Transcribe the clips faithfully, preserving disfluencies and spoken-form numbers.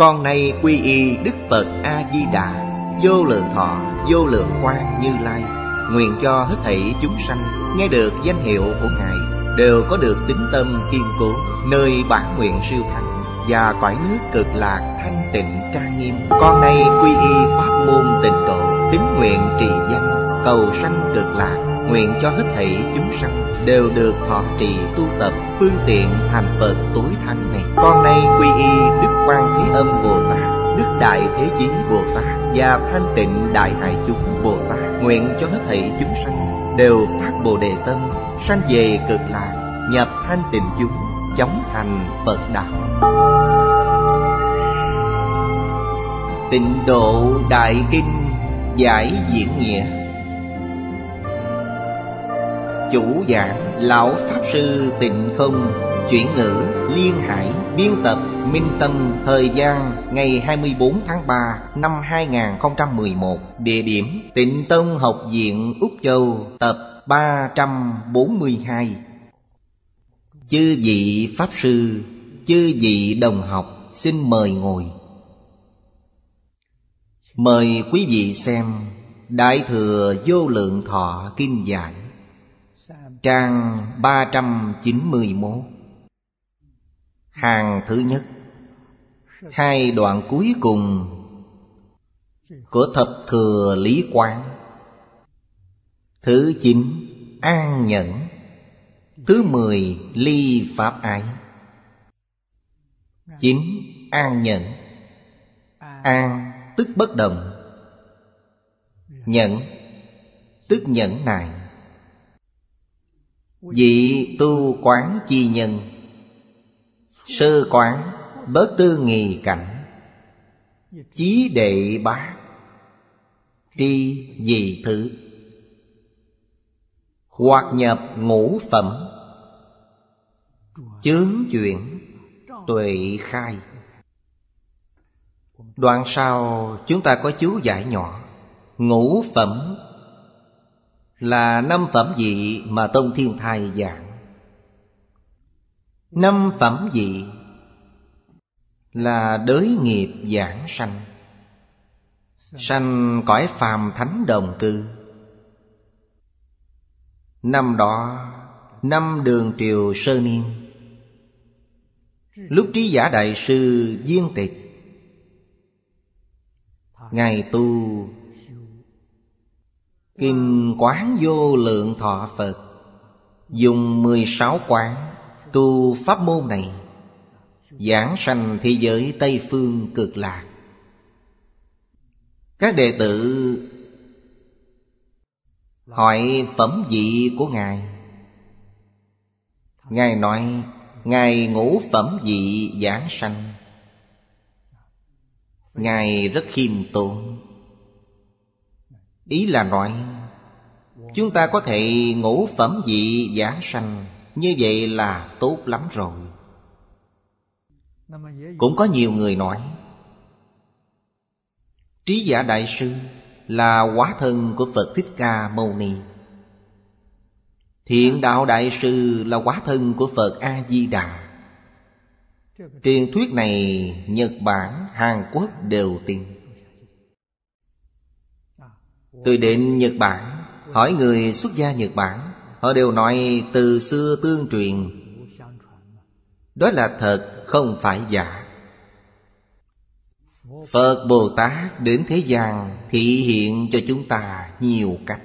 Con nay quy y Đức Phật A Di Đà, vô lượng thọ, vô lượng quang Như Lai, nguyện cho hết thảy chúng sanh nghe được danh hiệu của Ngài đều có được tín tâm kiên cố, nơi bản nguyện siêu thắng và cõi nước cực lạc thanh tịnh trang nghiêm. Con nay quy y pháp môn Tịnh Độ, tín nguyện trì danh, cầu sanh cực lạc, nguyện cho hết thảy chúng sanh đều được thọ trì tu tập phương tiện thành Phật tối thắng này. Con nay quy y Đức Quan Thế Âm Bồ Tát, Đức Đại Thế Chí Bồ Tát và Thanh Tịnh Đại Hải Chúng Bồ Tát, nguyện cho hết thảy chúng sanh đều phát Bồ Đề Tâm, sanh về cực lạc, nhập thanh tịnh chúng, chóng thành Phật đạo. Tịnh Độ Đại Kinh Giải Diễn Nghĩa. Chủ giảng Lão Pháp Sư Tịnh Không, chuyển ngữ Liên Hải, biên tập Minh Tâm. Thời gian ngày hai mươi bốn tháng ba năm hai nghìn không trăm mười một. Địa điểm Tịnh Tông Học Viện Úc Châu, tập ba trăm bốn mươi hai. Chư vị Pháp Sư, chư vị đồng học, xin mời ngồi. Mời quý vị xem Đại Thừa Vô Lượng Thọ Kinh Giải, trang ba trăm chín mươi mốt. Hàng thứ nhất, hai đoạn cuối cùng của Thập Thừa Lý Quán. Thứ chín, an nhẫn. Thứ mười, ly pháp ái. Chín, an nhẫn. An tức bất động, nhẫn tức nhẫn nại. Vị tu quán chi nhân, sơ quán bớt tư nghì cảnh, chí đệ bá tri dị thứ, hoặc nhập ngũ phẩm, chướng chuyển tuệ khai. Đoạn sau chúng ta có chú giải nhỏ. Ngũ phẩm là năm phẩm vị mà Tông Thiên Thai giảng. Năm phẩm vị là đới nghiệp giảng sanh, sanh cõi phàm thánh đồng cư. Năm đó, năm Đường Triều sơ niên, lúc Trí Giả Đại Sư viên tịch, ngài tu Kinh Quán Vô Lượng Thọ Phật, dùng mười sáu quán tu pháp môn này, giảng sanh thế giới Tây Phương cực lạc. Các đệ tử hỏi phẩm vị của ngài, ngài nói ngài ngũ phẩm vị giảng sanh. Ngài rất khiêm tốn, ý là nói chúng ta có thể ngũ phẩm vị giảng sanh, như vậy là tốt lắm rồi. Cũng có nhiều người nói Trí Giả Đại Sư là hóa thân của Phật Thích Ca Mâu Ni, Thiện Đạo Đại Sư là hóa thân của Phật A Di Đà. Truyền thuyết này Nhật Bản, Hàn Quốc đều tin. Tôi đến Nhật Bản hỏi người xuất gia Nhật Bản, họ đều nói từ xưa tương truyền, đó là thật không phải giả. Phật Bồ Tát đến thế gian thị hiện cho chúng ta nhiều cách,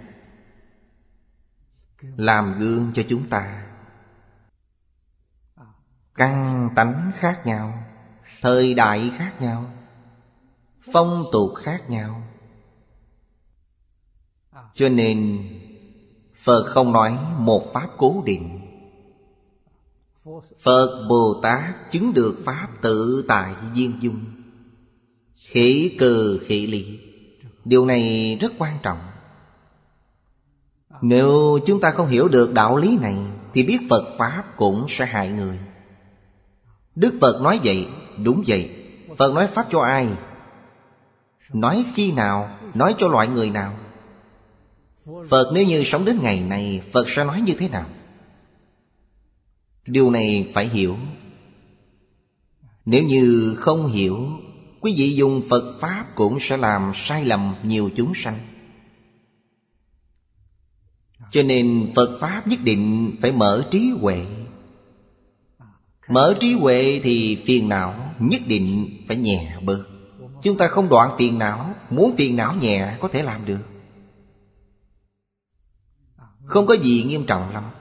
làm gương cho chúng ta. Căn tánh khác nhau, thời đại khác nhau, phong tục khác nhau, cho nên Phật không nói một pháp cố định. Phật Bồ Tát chứng được pháp tự tại viên dung, khỉ cừ khỉ lý. Điều này rất quan trọng. Nếu chúng ta không hiểu được đạo lý này thì biết Phật Pháp cũng sẽ hại người. Đức Phật nói vậy, đúng vậy. Phật nói Pháp cho ai? Nói khi nào? Nói cho loại người nào? Phật nếu như sống đến ngày này, Phật sẽ nói như thế nào? Điều này phải hiểu. Nếu như không hiểu quý vị dùng Phật Pháp cũng sẽ làm sai lầm nhiều chúng sanh. Cho nên Phật Pháp nhất định phải mở trí huệ. Mở trí huệ thì phiền não nhất định phải nhẹ bớt. Chúng ta không đoạn phiền não, muốn phiền não nhẹ có thể làm được. Không có gì nghiêm trọng lắm.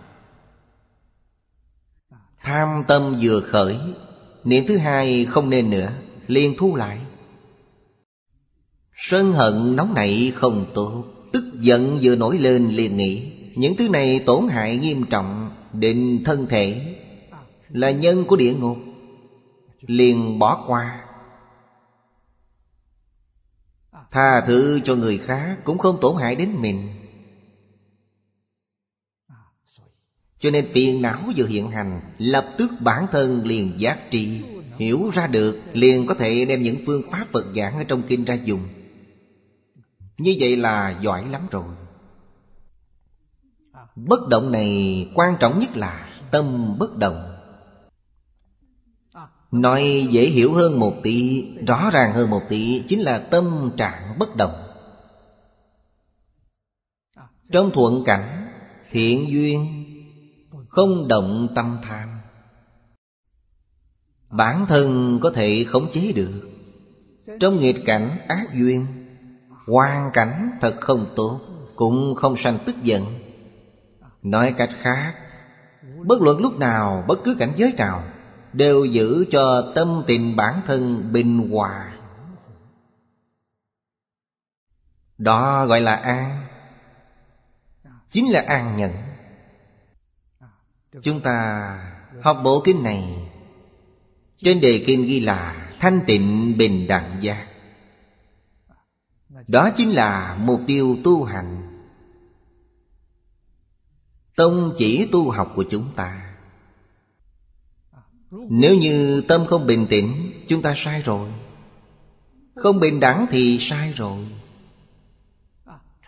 Tham tâm vừa khởi, niệm thứ hai không nên nữa, liền thu lại. Sân hận nóng nảy không tốt, tức giận vừa nổi lên liền nghĩ những thứ này tổn hại nghiêm trọng đến thân thể, là nhân của địa ngục, liền bỏ qua. Tha thứ cho người khác cũng không tổn hại đến mình. Cho nên phiền não vừa hiện hành, lập tức bản thân liền giác trị, hiểu ra được, liền có thể đem những phương pháp Phật giảng ở trong kinh ra dùng. Như vậy là giỏi lắm rồi. Bất động này quan trọng nhất là tâm bất động. Nói dễ hiểu hơn một tí, rõ ràng hơn một tí, chính là tâm trạng bất động. Trong thuận cảnh, thiện duyên, không động tâm tham, bản thân có thể khống chế được. Trong nghịch cảnh, ác duyên, hoàn cảnh thật không tốt, cũng không sanh tức giận. Nói cách khác, bất luận lúc nào, bất cứ cảnh giới nào, đều giữ cho tâm tình bản thân bình hòa. Đó gọi là an, chính là an nhẫn. Chúng ta học bộ kinh này, trên đề kinh ghi là thanh tịnh bình đẳng giác. Đó chính là mục tiêu tu hành, tông chỉ tu học của chúng ta. Nếu như tâm không bình tĩnh, chúng ta sai rồi. Không bình đẳng thì sai rồi.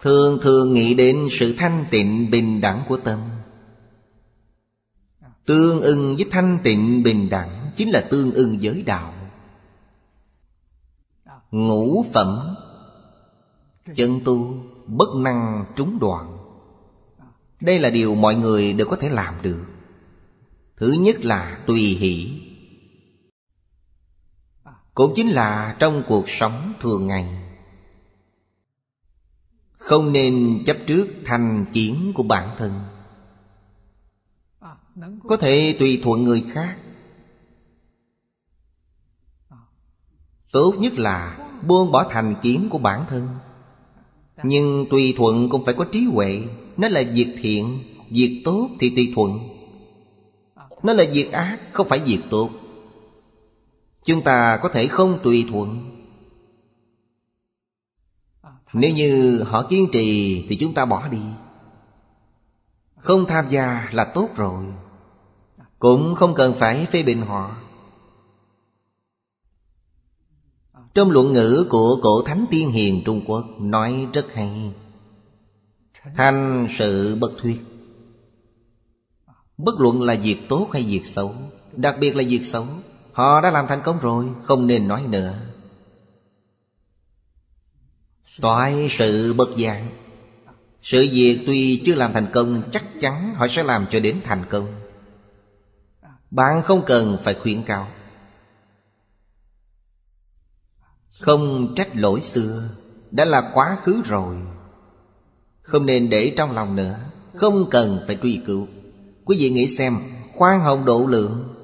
Thường thường nghĩ đến sự thanh tịnh bình đẳng của tâm. Tương ưng với thanh tịnh bình đẳng chính là tương ưng với đạo. Ngũ phẩm chân tu bất năng trúng đoạn. Đây là điều mọi người đều có thể làm được. Thứ nhất là tùy hỷ, cũng chính là trong cuộc sống thường ngày, không nên chấp trước thành kiến của bản thân. Có thể tùy thuận người khác. Tốt nhất là buông bỏ thành kiến của bản thân. Nhưng tùy thuận cũng phải có trí huệ. Nó là việc thiện, việc tốt thì tùy thuận. Nó là việc ác, không phải việc tốt. Chúng ta có thể không tùy thuận. Nếu như họ kiên trì thì chúng ta bỏ đi, không tham gia là tốt rồi. Cũng không cần phải phê bình họ. Trong luận ngữ của cổ thánh tiên hiền Trung Quốc nói rất hay: thành sự bất thuyết. Bất luận là việc tốt hay việc xấu, đặc biệt là việc xấu, họ đã làm thành công rồi, không nên nói nữa. Toại sự bất giảng. Sự việc tuy chưa làm thành công, chắc chắn họ sẽ làm cho đến thành công. Bạn không cần phải khuyến cáo. Không trách lỗi xưa, đã là quá khứ rồi, không nên để trong lòng nữa, không cần phải truy cứu. Quý vị nghĩ xem, khoan hồng độ lượng,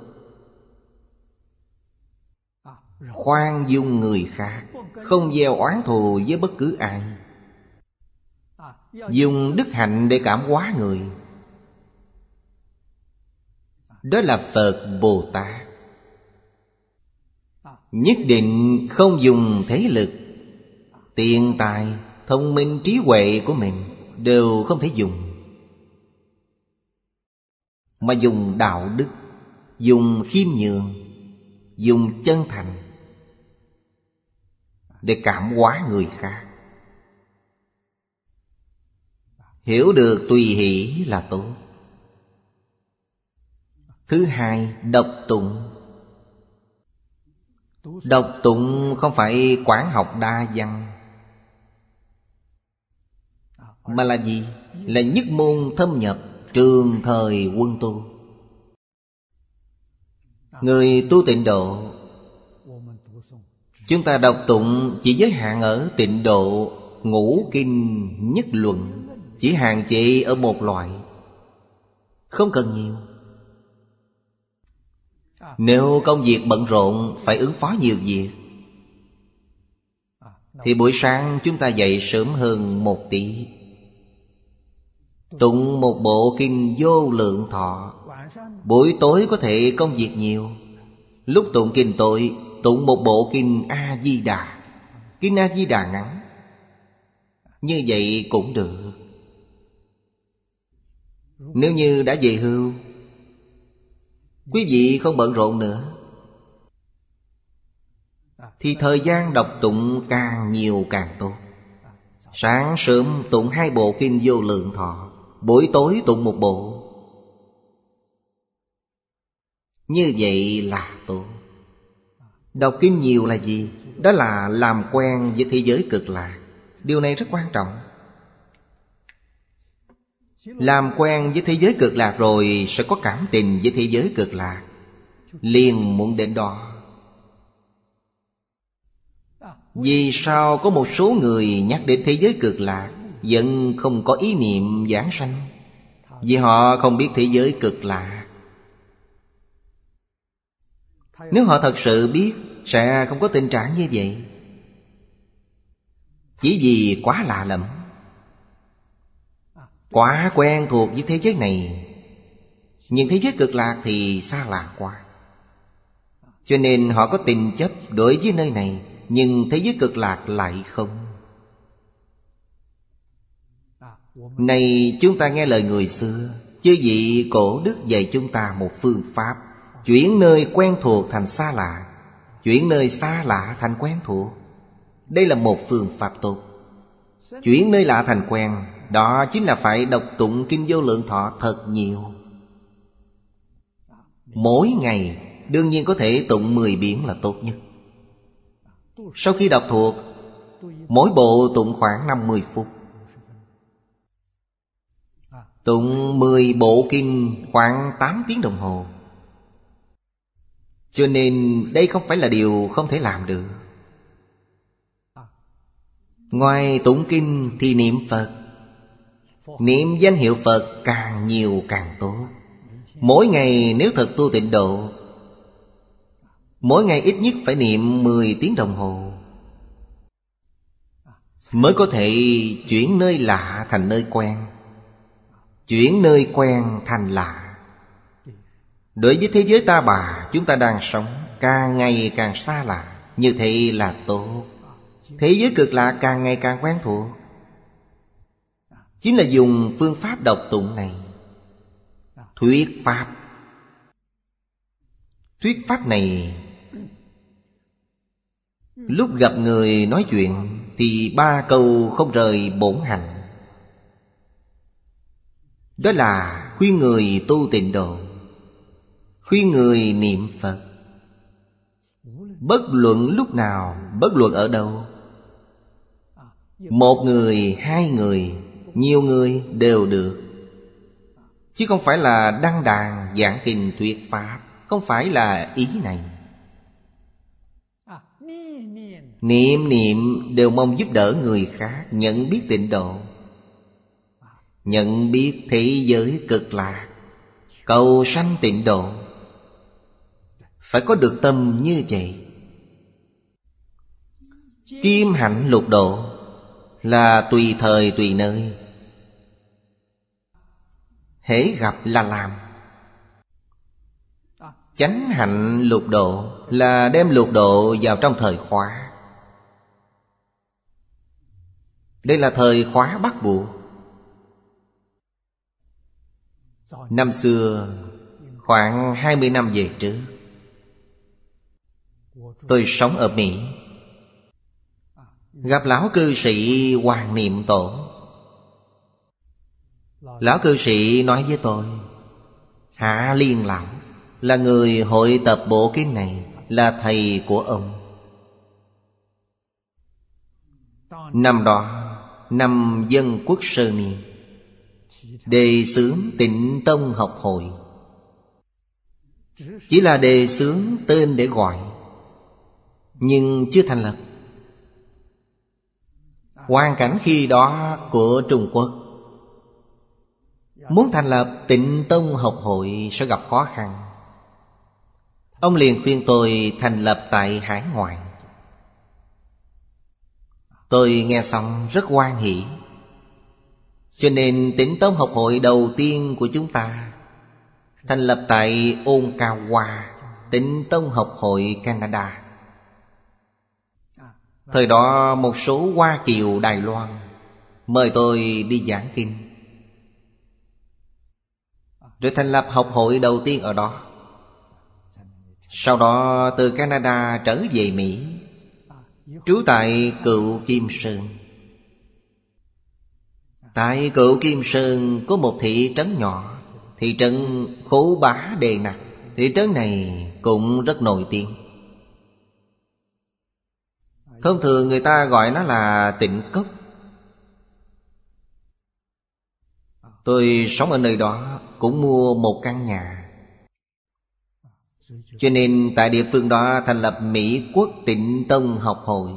khoan dung người khác, không gieo oán thù với bất cứ ai, dùng đức hạnh để cảm hóa người. Đó là Phật Bồ Tát. Nhất định không dùng thế lực, tiền tài, thông minh, trí huệ của mình đều không thể dùng, mà dùng đạo đức, dùng khiêm nhường, dùng chân thành để cảm hóa người khác. Hiểu được tùy hỷ là tốt. Thứ hai, độc tụng. Đọc tụng không phải quán học đa văn, mà là gì? Là nhất môn thâm nhập, trường thời quân tu. Người tu tịnh độ, chúng ta đọc tụng chỉ giới hạn ở tịnh độ ngũ kinh nhất luận, chỉ hạn chế ở một loại, không cần nhiều. Nếu công việc bận rộn, phải ứng phó nhiều việc, thì buổi sáng chúng ta dậy sớm hơn một tí, tụng một bộ kinh Vô Lượng Thọ. Buổi tối có thể công việc nhiều, lúc tụng kinh tội, tụng một bộ kinh A Di Đà. Kinh A Di Đà ngắn, như vậy cũng được. Nếu như đã về hưu, quý vị không bận rộn nữa, thì thời gian đọc tụng càng nhiều càng tốt. Sáng sớm tụng hai bộ kinh Vô Lượng Thọ, buổi tối tụng một bộ, như vậy là tốt. Đọc kinh nhiều là gì? Đó là làm quen với thế giới cực lạc. Điều này rất quan trọng. Làm quen với thế giới cực lạc rồi sẽ có cảm tình với thế giới cực lạc, liền muốn đến đó. Vì sao có một số người nhắc đến thế giới cực lạc vẫn không có ý niệm giảng sanh? Vì họ không biết thế giới cực lạc. Nếu họ thật sự biết, sẽ không có tình trạng như vậy. Chỉ vì quá lạ lẫm, quá quen thuộc với thế giới này, nhưng thế giới cực lạc thì xa lạ quá, cho nên họ có tình chấp đối với nơi này, nhưng thế giới cực lạc lại không. Này, chúng ta nghe lời người xưa, chư vị cổ đức dạy chúng ta một phương pháp, chuyển nơi quen thuộc thành xa lạ, chuyển nơi xa lạ thành quen thuộc. Đây là một phương pháp tốt. Chuyển nơi lạ thành quen, đó chính là phải đọc tụng kinh Vô Lượng Thọ thật nhiều. Mỗi ngày đương nhiên có thể tụng mười biến là tốt nhất. Sau khi đọc thuộc, mỗi bộ tụng khoảng năm mươi phút, tụng mười bộ kinh khoảng tám tiếng đồng hồ. Cho nên đây không phải là điều không thể làm được. Ngoài tụng kinh thì niệm Phật, niệm danh hiệu Phật càng nhiều càng tốt. Mỗi ngày nếu thật tu tịnh độ, mỗi ngày ít nhất phải niệm mười tiếng đồng hồ, mới có thể chuyển nơi lạ thành nơi quen, chuyển nơi quen thành lạ. Đối với thế giới ta bà chúng ta đang sống, càng ngày càng xa lạ, như thế là tốt. Thế giới cực lạ càng ngày càng quen thuộc, chính là dùng phương pháp đọc tụng này. Thuyết pháp, thuyết pháp này lúc gặp người nói chuyện thì ba câu không rời bổn hạnh. Đó là khuyên người tu tịnh độ, khuyên người niệm Phật. Bất luận lúc nào, bất luận ở đâu, một người, hai người, nhiều người đều được, chứ không phải là đăng đàn giảng kinh thuyết pháp, không phải là ý này. Niệm niệm đều mong giúp đỡ người khác nhận biết tịnh độ, nhận biết thế giới cực lạc, cầu sanh tịnh độ. Phải có được tâm như vậy. Kim hạnh lục độ là tùy thời tùy nơi, hễ gặp là làm. Chánh hạnh lục độ là đem lục độ vào trong thời khóa. Đây là thời khóa bắt buộc. Năm xưa, khoảng hai mươi năm về trước, tôi sống ở Mỹ, gặp lão cư sĩ Hoàng Niệm Tổ. Lão cư sĩ nói với tôi, Hạ Liên lão là người hội tập bộ kinh này, là thầy của ông. Năm đó, năm Dân Quốc sơ niên, đề xướng Tịnh Tông học hội. Chỉ là đề xướng tên để gọi, nhưng chưa thành lập. Hoàn cảnh khi đó của Trung Quốc, muốn thành lập Tịnh Tông học hội sẽ gặp khó khăn. Ông liền khuyên tôi thành lập tại hải ngoại. Tôi nghe xong rất hoan hỉ. Cho nên Tịnh Tông học hội đầu tiên của chúng ta thành lập tại Onkawa, Tịnh Tông học hội Canada. Thời đó một số Hoa Kiều Đài Loan mời tôi đi giảng kinh, rồi thành lập học hội đầu tiên ở đó. Sau đó từ Canada trở về Mỹ, trú tại Cựu Kim Sơn. Tại Cựu Kim Sơn có một thị trấn nhỏ, thị trấn Khố Bá Đề Nặc. Thị trấn này cũng rất nổi tiếng. Thông thường người ta gọi nó là Tịnh Cốc. Tôi sống ở nơi đó, cũng mua một căn nhà. Cho nên tại địa phương đó thành lập Mỹ Quốc Tịnh Tông học hội.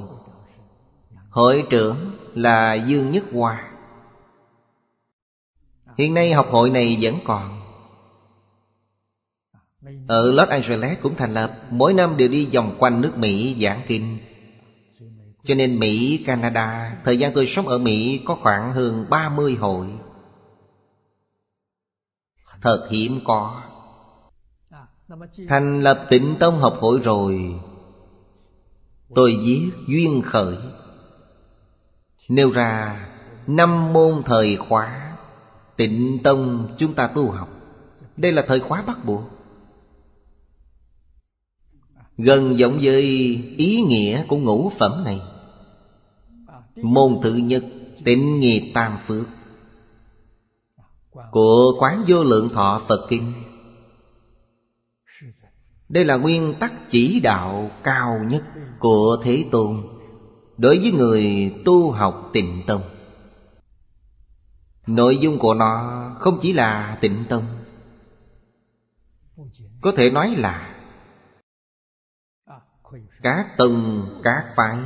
Hội trưởng là Dương Nhất Hoa. Hiện nay học hội này vẫn còn. Ở Los Angeles cũng thành lập. Mỗi năm đều đi vòng quanh nước Mỹ giảng kinh. Cho nên Mỹ, Canada, thời gian tôi sống ở Mỹ có khoảng hơn ba mươi hội. Thật hiếm có. Thành lập Tịnh Tông học hội rồi, tôi viết duyên khởi, nêu ra năm môn thời khóa Tịnh Tông chúng ta tu học. Đây là thời khóa bắt buộc, gần giống với ý nghĩa của ngũ phẩm này. Môn thứ nhất Tịnh Nghiệp Tam Phước của Quán Vô Lượng Thọ Phật Kinh. Đây là nguyên tắc chỉ đạo cao nhất của Thế Tôn đối với người tu học Tịnh Tông. Nội dung của nó không chỉ là Tịnh Tông, có thể nói là các tông các phái,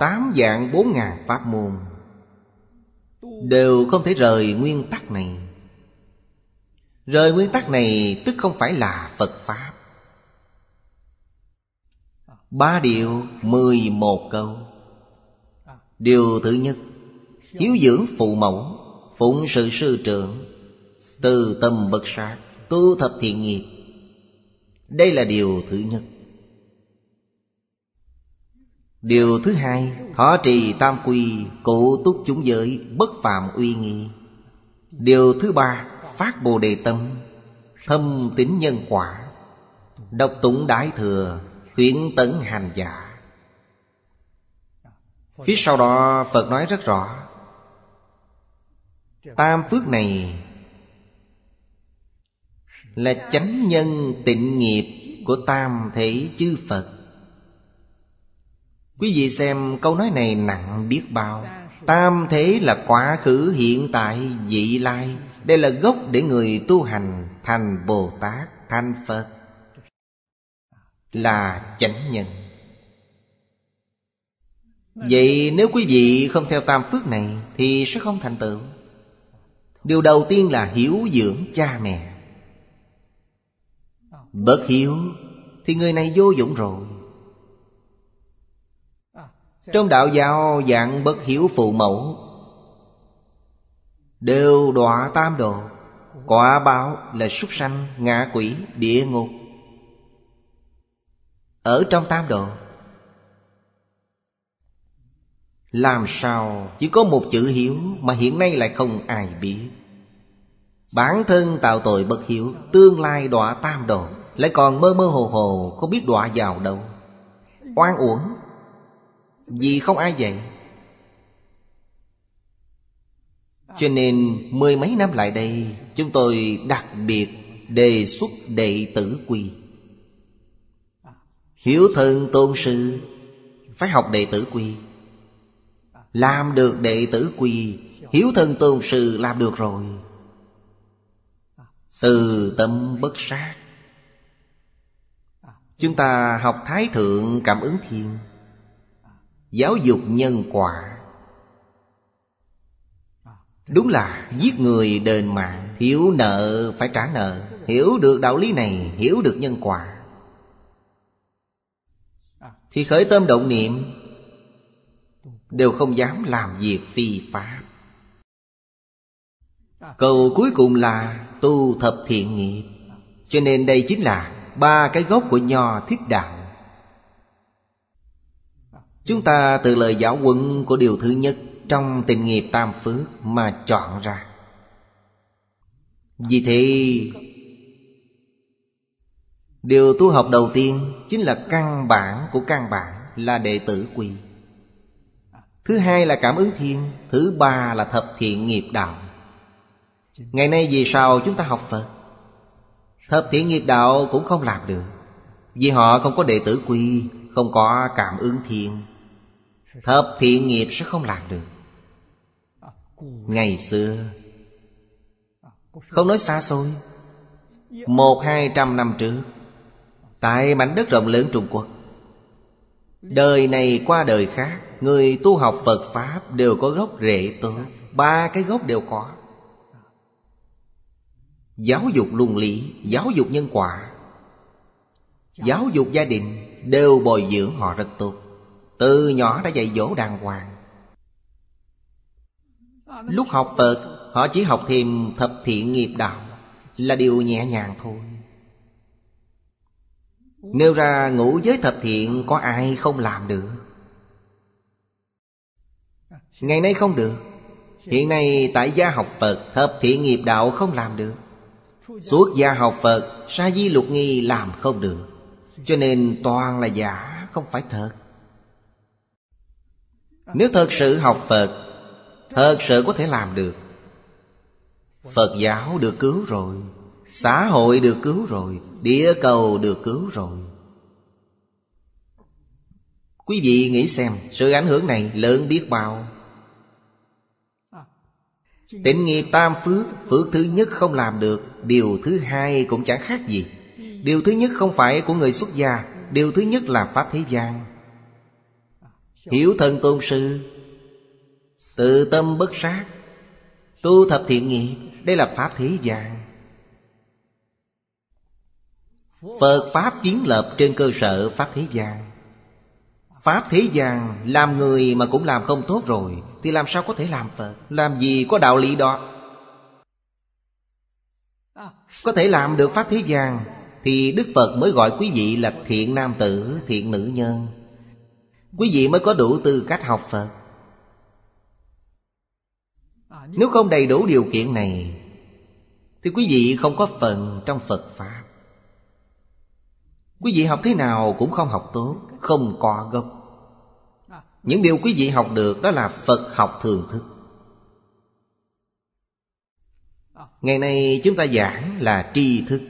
tám vạn bốn ngàn pháp môn đều không thể rời nguyên tắc này. Rời nguyên tắc này tức không phải là Phật Pháp. Ba điều mười một câu. Điều thứ nhất, hiếu dưỡng phụ mẫu, phụng sự sư trưởng, từ tâm bất sát, tu thập thiện nghiệp. Đây là điều thứ nhất. Điều thứ hai, thọ trì tam quy, cụ túc chúng giới, bất phạm uy nghi. Điều thứ ba, phát bồ đề tâm, thâm tín nhân quả, đọc tụng đại thừa, khuyến tấn hành giả. Phía sau đó Phật nói rất rõ, tam phước này là chánh nhân tịnh nghiệp của tam thể chư Phật. Quý vị xem câu nói này nặng biết bao. Tam thế là quá khứ, hiện tại, vị lai. Đây là gốc để người tu hành thành Bồ Tát, thành Phật, là chánh nhân. Vậy nếu quý vị không theo tam phước này thì sẽ không thành tựu. Điều đầu tiên là hiếu dưỡng cha mẹ. Bất hiếu thì người này vô dụng rồi. Trong đạo giáo dạng bất hiếu phụ mẫu đều đọa tam độ, quả báo là súc sanh, ngạ quỷ, địa ngục. Ở trong tam độ, làm sao chỉ có một chữ hiếu mà hiện nay lại không ai biết? Bản thân tạo tội bất hiếu, tương lai đọa tam độ, lại còn mơ mơ hồ hồ không biết đọa vào đâu. Oan uổng vì không ai dạy. Cho nên mười mấy năm lại đây, chúng tôi đặc biệt đề xuất đệ tử quy. Hiếu thân tôn sư, phải học đệ tử quy. Làm được đệ tử quy, hiếu thân tôn sư làm được rồi. Từ tâm bất sát. Chúng ta học Thái Thượng Cảm Ứng Thiên, giáo dục nhân quả. Đúng là giết người đền mạng, thiếu nợ phải trả nợ. Hiểu được đạo lý này, hiểu được nhân quả, thì khởi tâm động niệm đều không dám làm việc phi pháp. Câu cuối cùng là tu thập thiện nghiệp. Cho nên đây chính là ba cái gốc của Nho Thích Đạo. Chúng ta từ lời giáo huấn của điều thứ nhất trong Tịnh nghiệp tam phước mà chọn ra. Vì thế, điều tu học đầu tiên chính là căn bản của căn bản, là đệ tử quy. Thứ hai là Cảm Ứng Thiên. Thứ ba là thập thiện nghiệp đạo. Ngày nay vì sao chúng ta học Phật? Thập thiện nghiệp đạo cũng không làm được, vì họ không có đệ tử quy, không có Cảm Ứng Thiên. Thập thiện nghiệp sẽ không làm được. Ngày xưa, không nói xa xôi, Một hai trăm năm trước, tại mảnh đất rộng lớn Trung Quốc, đời này qua đời khác, người tu học Phật Pháp đều có gốc rễ tốt. Ba cái gốc đều có. Giáo dục luân lý, giáo dục nhân quả, giáo dục gia đình đều bồi dưỡng họ rất tốt. Từ nhỏ đã dạy dỗ đàng hoàng. Lúc học Phật, họ chỉ học thêm thập thiện nghiệp đạo, là điều nhẹ nhàng thôi. Nêu ra ngũ giới thập thiện có ai không làm được? Ngày nay không được. Hiện nay tại gia học Phật, thập thiện nghiệp đạo không làm được. Xuất gia học Phật, sa di lục nghi làm không được. Cho nên toàn là giả, không phải thật. Nếu thật sự học Phật, thật sự có thể làm được. Phật giáo được cứu rồi, xã hội được cứu rồi, địa cầu được cứu rồi. Quý vị nghĩ xem, sự ảnh hưởng này lớn biết bao. Tịnh nghiệp tam phước, phước thứ nhất không làm được, điều thứ hai cũng chẳng khác gì. Điều thứ nhất không phải của người xuất gia, điều thứ nhất là pháp thế gian. Hiếu thân tôn sư, tự tâm bất sát, tu thập thiện nghiệp, đây là pháp thế gian. Phật Pháp kiến lập trên cơ sở pháp thế gian. Pháp thế gian làm người mà cũng làm không tốt rồi, thì làm sao có thể làm Phật? Làm gì có đạo lý đó. Có thể làm được pháp thế gian, thì Đức Phật mới gọi quý vị là thiện nam tử, thiện nữ nhân. Quý vị mới có đủ tư cách học Phật. Nếu không đầy đủ điều kiện này, thì quý vị không có phần trong Phật Pháp. Quý vị học thế nào cũng không học tốt, không có gốc. Những điều quý vị học được đó là Phật học thường thức. Ngày nay chúng ta giảng là tri thức.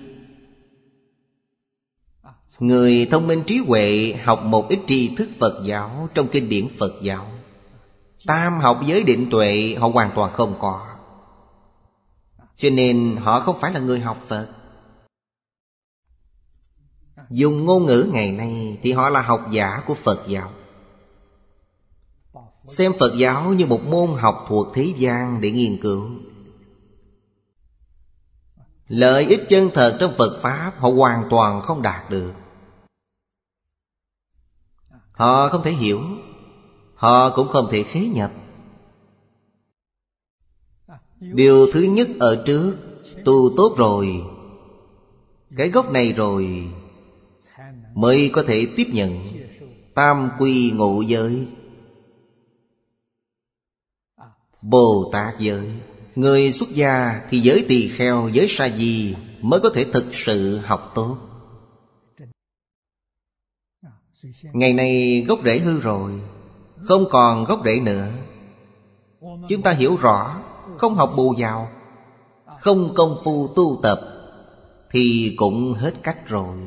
Người thông minh trí huệ học một ít tri thức Phật giáo trong kinh điển Phật giáo. Tam học giới định tuệ họ hoàn toàn không có. Cho nên họ không phải là người học Phật. Dùng ngôn ngữ ngày nay thì họ là học giả của Phật giáo. Xem Phật giáo như một môn học thuộc thế gian để nghiên cứu. Lợi ích chân thật trong Phật Pháp họ hoàn toàn không đạt được. Họ không thể hiểu, họ cũng không thể khế nhập. Điều thứ nhất ở trước, tu tốt rồi, cái gốc này rồi, mới có thể tiếp nhận tam quy ngũ giới, Bồ Tát giới. Người xuất gia thì giới tỳ kheo, giới sa di mới có thể thực sự học tốt. Ngày nay gốc rễ hư rồi, không còn gốc rễ nữa. Chúng ta hiểu rõ, không học bù vào, không công phu tu tập, thì cũng hết cách rồi.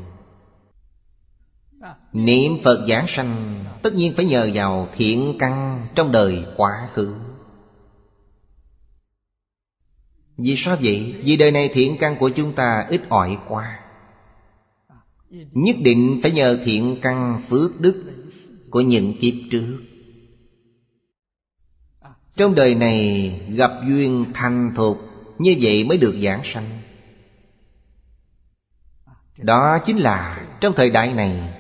Niệm Phật giảng sanh tất nhiên phải nhờ vào thiện căn trong đời quá khứ. Vì sao vậy? Vì đời này thiện căn của chúng ta ít ỏi quá. Nhất định phải nhờ thiện căn phước đức của những kiếp trước. Trong đời này gặp duyên thành thục, như vậy mới được giảng sanh. Đó chính là trong thời đại này,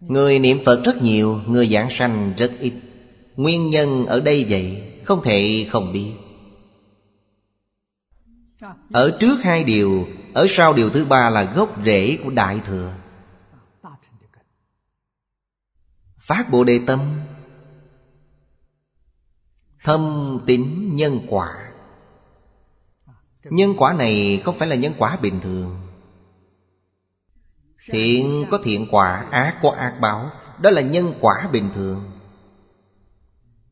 người niệm Phật rất nhiều, người giảng sanh rất ít. Nguyên nhân ở đây vậy, không thể không biết. Ở trước hai điều, ở sau điều thứ ba là gốc rễ của Đại Thừa. Phát Bồ Đề Tâm, thâm tín nhân quả. Nhân quả này không phải là nhân quả bình thường. Thiện có thiện quả, ác có ác báo. Đó là nhân quả bình thường,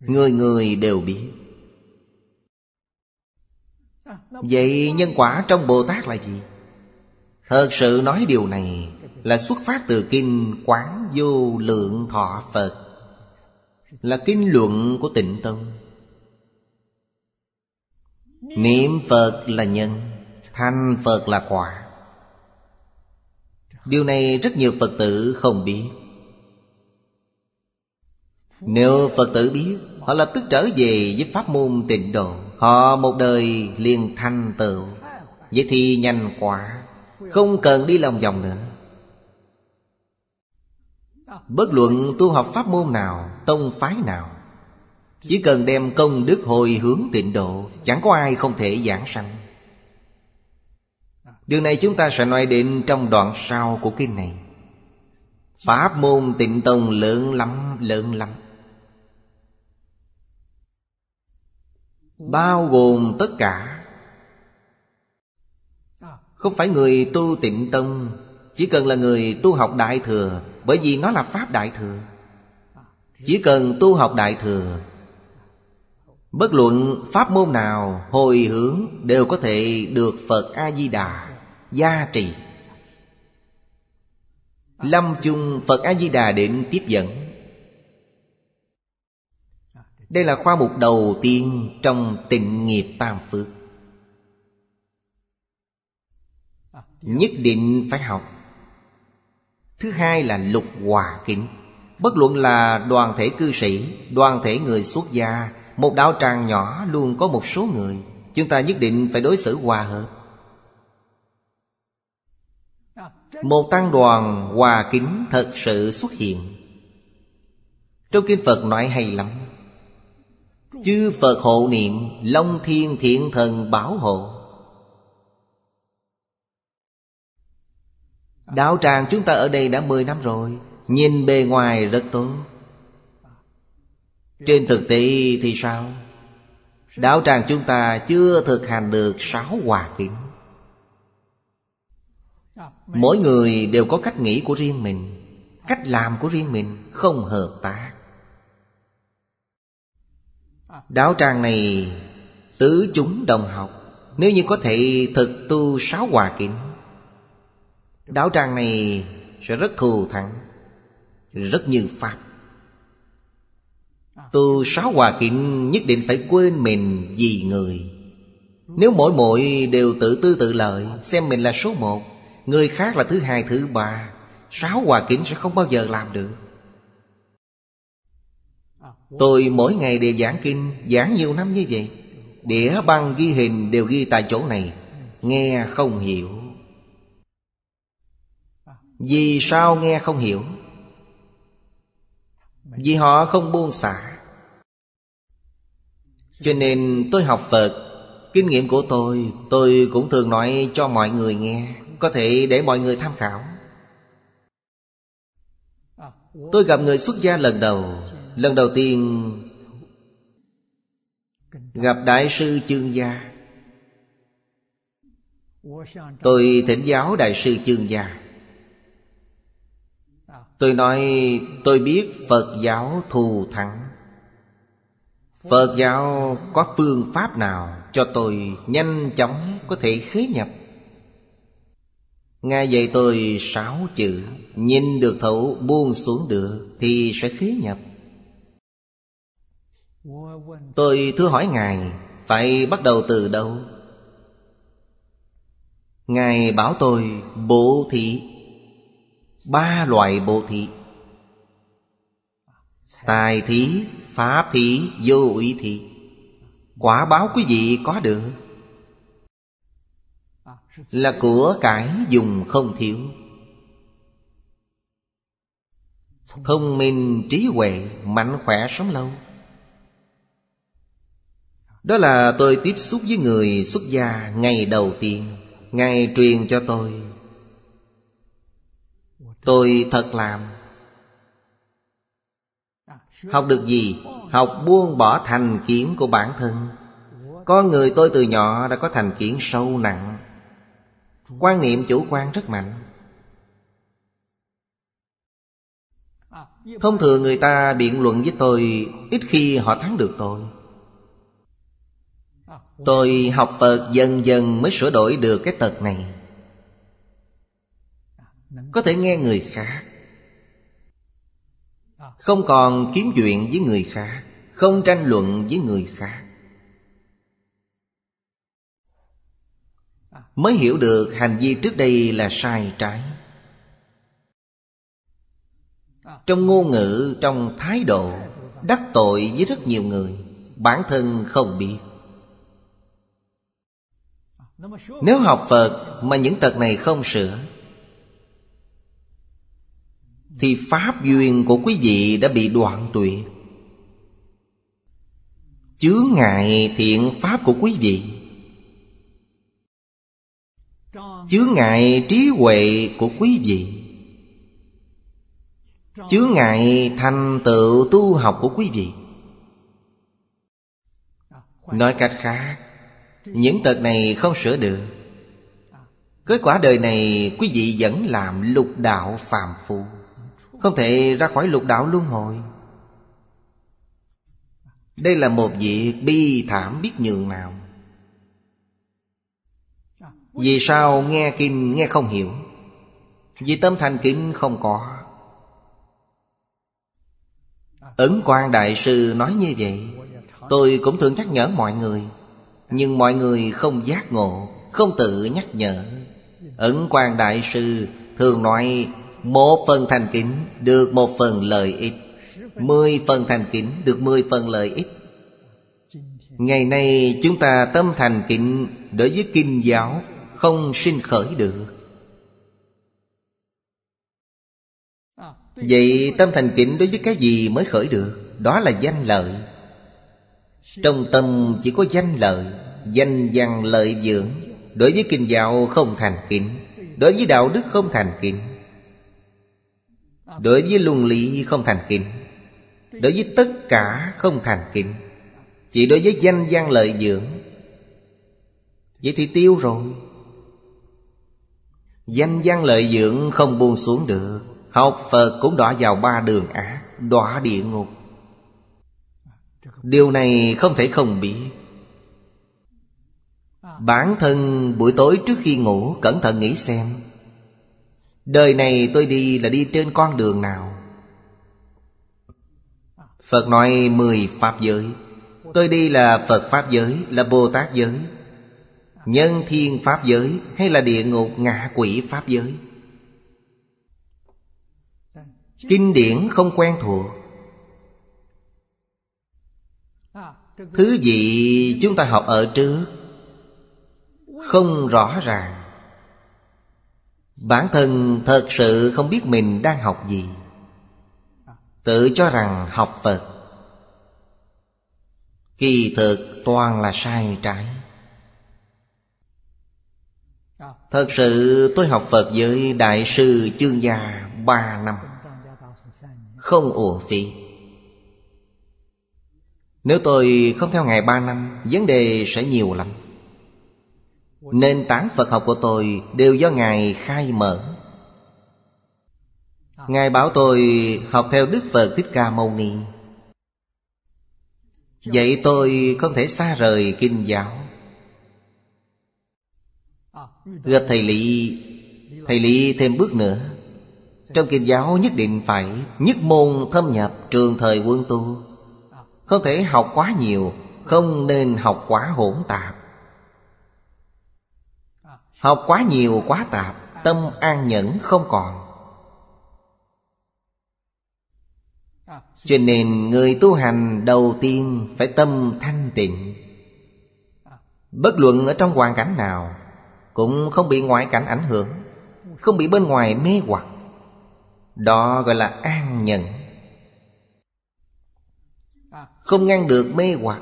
người người đều biết. Vậy nhân quả trong Bồ Tát là gì? Thật sự nói điều này là xuất phát từ kinh Quán Vô Lượng Thọ Phật, là kinh luận của Tịnh Tông. Niệm Phật là nhân, thành Phật là quả. Điều này rất nhiều Phật tử không biết. Nếu Phật tử biết, họ lập tức trở về với pháp môn tịnh độ, họ một đời liền thành tựu. Vậy thì nhanh quá, không cần đi lòng vòng nữa. Bất luận tu học pháp môn nào, tông phái nào, chỉ cần đem công đức hồi hướng tịnh độ, chẳng có ai không thể giảng sanh. Điều này chúng ta sẽ nói đến trong đoạn sau của kinh này. Pháp môn Tịnh Tông lớn lắm, lớn lắm, bao gồm tất cả. Không phải người tu Tịnh Tông, chỉ cần là người tu học Đại Thừa, bởi vì nó là Pháp Đại Thừa. Chỉ cần tu học Đại Thừa, bất luận pháp môn nào hồi hướng đều có thể được Phật A-di-đà gia trì. Lâm chung Phật A-di-đà đến tiếp dẫn. Đây là khoa mục đầu tiên trong tịnh nghiệp tam phước. Nhất định phải học. Thứ hai là lục hòa kính. Bất luận là đoàn thể cư sĩ, đoàn thể người xuất gia, một đạo tràng nhỏ luôn có một số người, chúng ta nhất định phải đối xử hòa hợp. Một tăng đoàn hòa kính thật sự xuất hiện. Trong kinh Phật nói hay lắm: chư Phật hộ niệm, long thiên thiện thần bảo hộ. Đạo tràng chúng ta ở đây đã mười năm rồi, nhìn bề ngoài rất tốt, trên thực tế thì sao? Đạo tràng chúng ta chưa thực hành được sáu hòa kính. Mỗi người đều có cách nghĩ của riêng mình, cách làm của riêng mình, không hợp tác. Đạo tràng này tứ chúng đồng học, nếu như có thể thực tu sáu hòa kính, đạo tràng này sẽ rất thù thắng, rất như Pháp. Tu sáu hòa kính nhất định phải quên mình vì người. Nếu mỗi mỗi đều tự tư tự lợi, xem mình là số một, người khác là thứ hai thứ ba, sáu hòa kính sẽ không bao giờ làm được. Tôi mỗi ngày đều giảng kinh, giảng nhiều năm như vậy, đĩa băng ghi hình đều ghi tại chỗ này, nghe không hiểu. Vì sao nghe không hiểu? Vì họ không buông xả. Cho nên tôi học Phật, kinh nghiệm của tôi, tôi cũng thường nói cho mọi người nghe, có thể để mọi người tham khảo. Tôi gặp người xuất gia lần đầu, lần đầu tiên gặp Đại sư Chương Gia. Tôi thỉnh giáo Đại sư Chương Gia. Tôi nói tôi biết Phật giáo thù thắng. Phật giáo có phương pháp nào cho tôi nhanh chóng có thể khế nhập? Ngài dạy tôi sáu chữ: nhìn được thấu, buông xuống được, thì sẽ khế nhập. Tôi thưa hỏi Ngài, phải bắt đầu từ đâu? Ngài bảo tôi bố thí, ba loại bố thí: tài thí, pháp thí, vô úy thí. Quả báo quý vị có được là của cải dùng không thiếu. Thông minh trí huệ, mạnh khỏe sống lâu. Đó là tôi tiếp xúc với người xuất gia ngày đầu tiên. Ngài truyền cho tôi, tôi thật làm. Học được gì? Học buông bỏ thành kiến của bản thân. Có người tôi từ nhỏ đã có thành kiến sâu nặng, quan niệm chủ quan rất mạnh. Thông thường người ta biện luận với tôi, ít khi họ thắng được tôi. Tôi học Phật dần dần mới sửa đổi được cái tật này. Có thể nghe người khác, không còn kiếm chuyện với người khác, không tranh luận với người khác. Mới hiểu được hành vi trước đây là sai trái. Trong ngôn ngữ, trong thái độ, đắc tội với rất nhiều người, bản thân không biết. Nếu học Phật mà những tật này không sửa, thì pháp duyên của quý vị đã bị đoạn tuyệt. Chướng ngại thiện pháp của quý vị, chướng ngại trí huệ của quý vị, chướng ngại thành tựu tu học của quý vị. Nói cách khác, những tật này không sửa được, kết quả đời này quý vị vẫn làm lục đạo phàm phu, không thể ra khỏi lục đạo luân hồi. Đây là một việc bi thảm biết nhường nào. Vì sao nghe kinh nghe không hiểu? Vì tâm thành kính không có. Ấn Quang Đại Sư nói như vậy. Tôi cũng thường nhắc nhở mọi người, nhưng mọi người không giác ngộ, không tự nhắc nhở. Ấn Quang Đại Sư thường nói, một phần thành kính được một phần lợi ích, mười phần thành kính được mười phần lợi ích. Ngày nay chúng ta tâm thành kính đối với kinh giáo không sinh khởi được. Vậy tâm thành kính đối với cái gì mới khởi được? Đó là danh lợi. Trong tâm chỉ có danh lợi, danh văn lợi dưỡng. Đối với kinh giáo không thành kính, đối với đạo đức không thành kính, đối với luân lý không thành kính, đối với tất cả không thành kính, chỉ đối với danh văn lợi dưỡng. Vậy thì tiêu rồi. Danh văn lợi dưỡng không buông xuống được, học Phật cũng đọa vào ba đường ác, đọa địa ngục. Điều này không thể không biết. Bản thân buổi tối trước khi ngủ cẩn thận nghĩ xem, đời này tôi đi là đi trên con đường nào? Phật nói mười pháp giới, tôi đi là Phật pháp giới, là Bồ Tát giới, nhân thiên pháp giới, hay là địa ngục ngạ quỷ pháp giới? Kinh điển không quen thuộc, thứ gì chúng ta học ở trước không rõ ràng. Bản thân thật sự không biết mình đang học gì, tự cho rằng học Phật, kỳ thực toàn là sai trái. Thật sự tôi học Phật với Đại sư Chương Gia ba năm, không uổng phí. Nếu tôi không theo Ngài ba năm, vấn đề sẽ nhiều lắm. Nền tảng Phật học của tôi đều do Ngài khai mở. Ngài bảo tôi học theo Đức Phật Thích Ca Mâu Ni, vậy tôi không thể xa rời kinh giáo. Gặp thầy Lý, Thầy lý thêm bước nữa. Trong Kinh giáo nhất định phải nhất môn thâm nhập, trường thời quân tu. Không thể học quá nhiều, không nên học quá hỗn tạp. Học quá nhiều quá tạp, tâm an nhẫn không còn. Cho nên người tu hành đầu tiên phải tâm thanh tịnh. Bất luận ở trong hoàn cảnh nào, cũng không bị ngoại cảnh ảnh hưởng, không bị bên ngoài mê hoặc. Đó gọi là an nhẫn. Không ngăn được mê hoặc,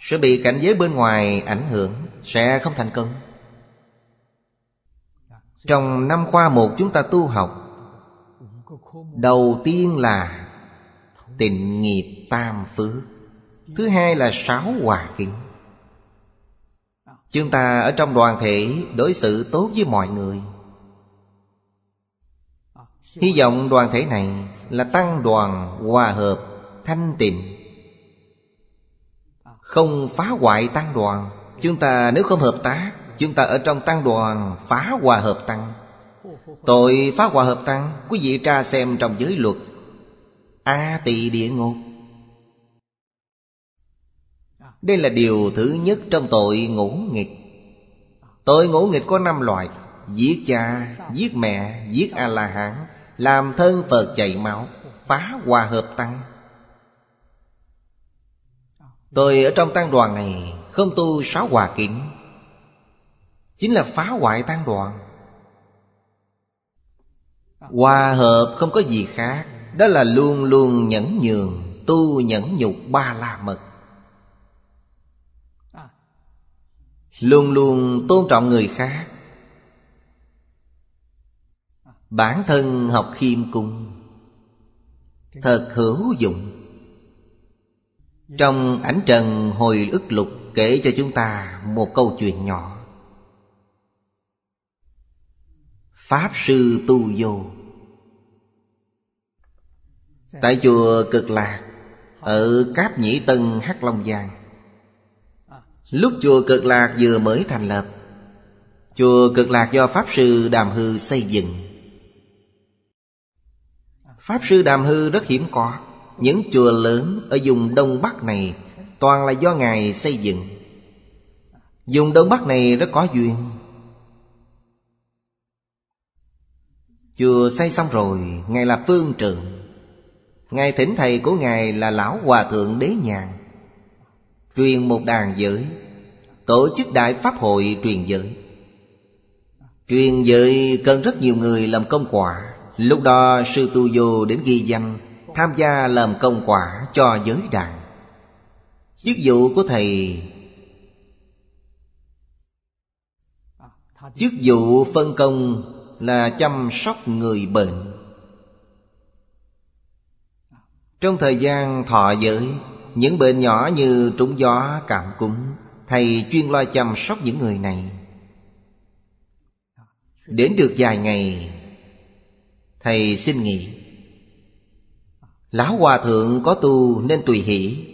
sẽ bị cảnh giới bên ngoài ảnh hưởng, sẽ không thành công. Trong năm khoa một chúng ta tu học, đầu tiên là tịnh nghiệp tam phước, thứ hai là sáu hòa kính. Chúng ta ở trong đoàn thể đối xử tốt với mọi người. Hy vọng đoàn thể này là tăng đoàn, hòa hợp, thanh tịnh, không phá hoại tăng đoàn. Chúng ta nếu không hợp tác, chúng ta ở trong tăng đoàn phá hòa hợp tăng. Tội phá hòa hợp tăng, quý vị tra xem trong giới luật, A Tỳ địa ngục. Đây là điều thứ nhất trong tội ngỗ nghịch. Tội ngỗ nghịch có năm loại: giết cha, giết mẹ, giết A-la-hán, làm thân Phật chảy máu, phá hòa hợp tăng. Tôi ở trong tăng đoàn này không tu sáu hòa kính, chính là phá hoại tăng đoàn. Hòa hợp không có gì khác, đó là luôn luôn nhẫn nhường, tu nhẫn nhục ba la mật, luôn luôn tôn trọng người khác. Bản thân học khiêm cung, thật hữu dụng. Trong Ảnh Trần Hồi Ức Lục kể cho chúng ta một câu chuyện nhỏ. Pháp sư Tu Vô tại chùa Cực Lạc ở Cáp Nhĩ Tân, Hắc Long Giang. Lúc chùa Cực Lạc vừa mới thành lập, chùa Cực Lạc do Pháp sư Đàm Hư xây dựng. Pháp sư Đàm Hư rất hiếm có. Những chùa lớn ở vùng Đông Bắc này toàn là do Ngài xây dựng. Vùng Đông Bắc này rất có duyên. Chùa xây xong rồi, Ngài là phương trưởng. Ngài thỉnh thầy của Ngài là Lão Hòa Thượng Đế Nhàn, truyền một đàn giới, tổ chức đại pháp hội truyền giới. Truyền giới cần rất nhiều người làm công quả. Lúc đó sư Tu Vô đến ghi danh, tham gia làm công quả cho giới đàn. Chức vụ của thầy, chức vụ phân công là chăm sóc người bệnh. Trong thời gian thọ giới, những bệnh nhỏ như trúng gió, cảm cúm, thầy chuyên lo chăm sóc những người này. Đến được vài ngày, thầy xin nghỉ. Lão Hòa Thượng có tu nên tùy hỷ,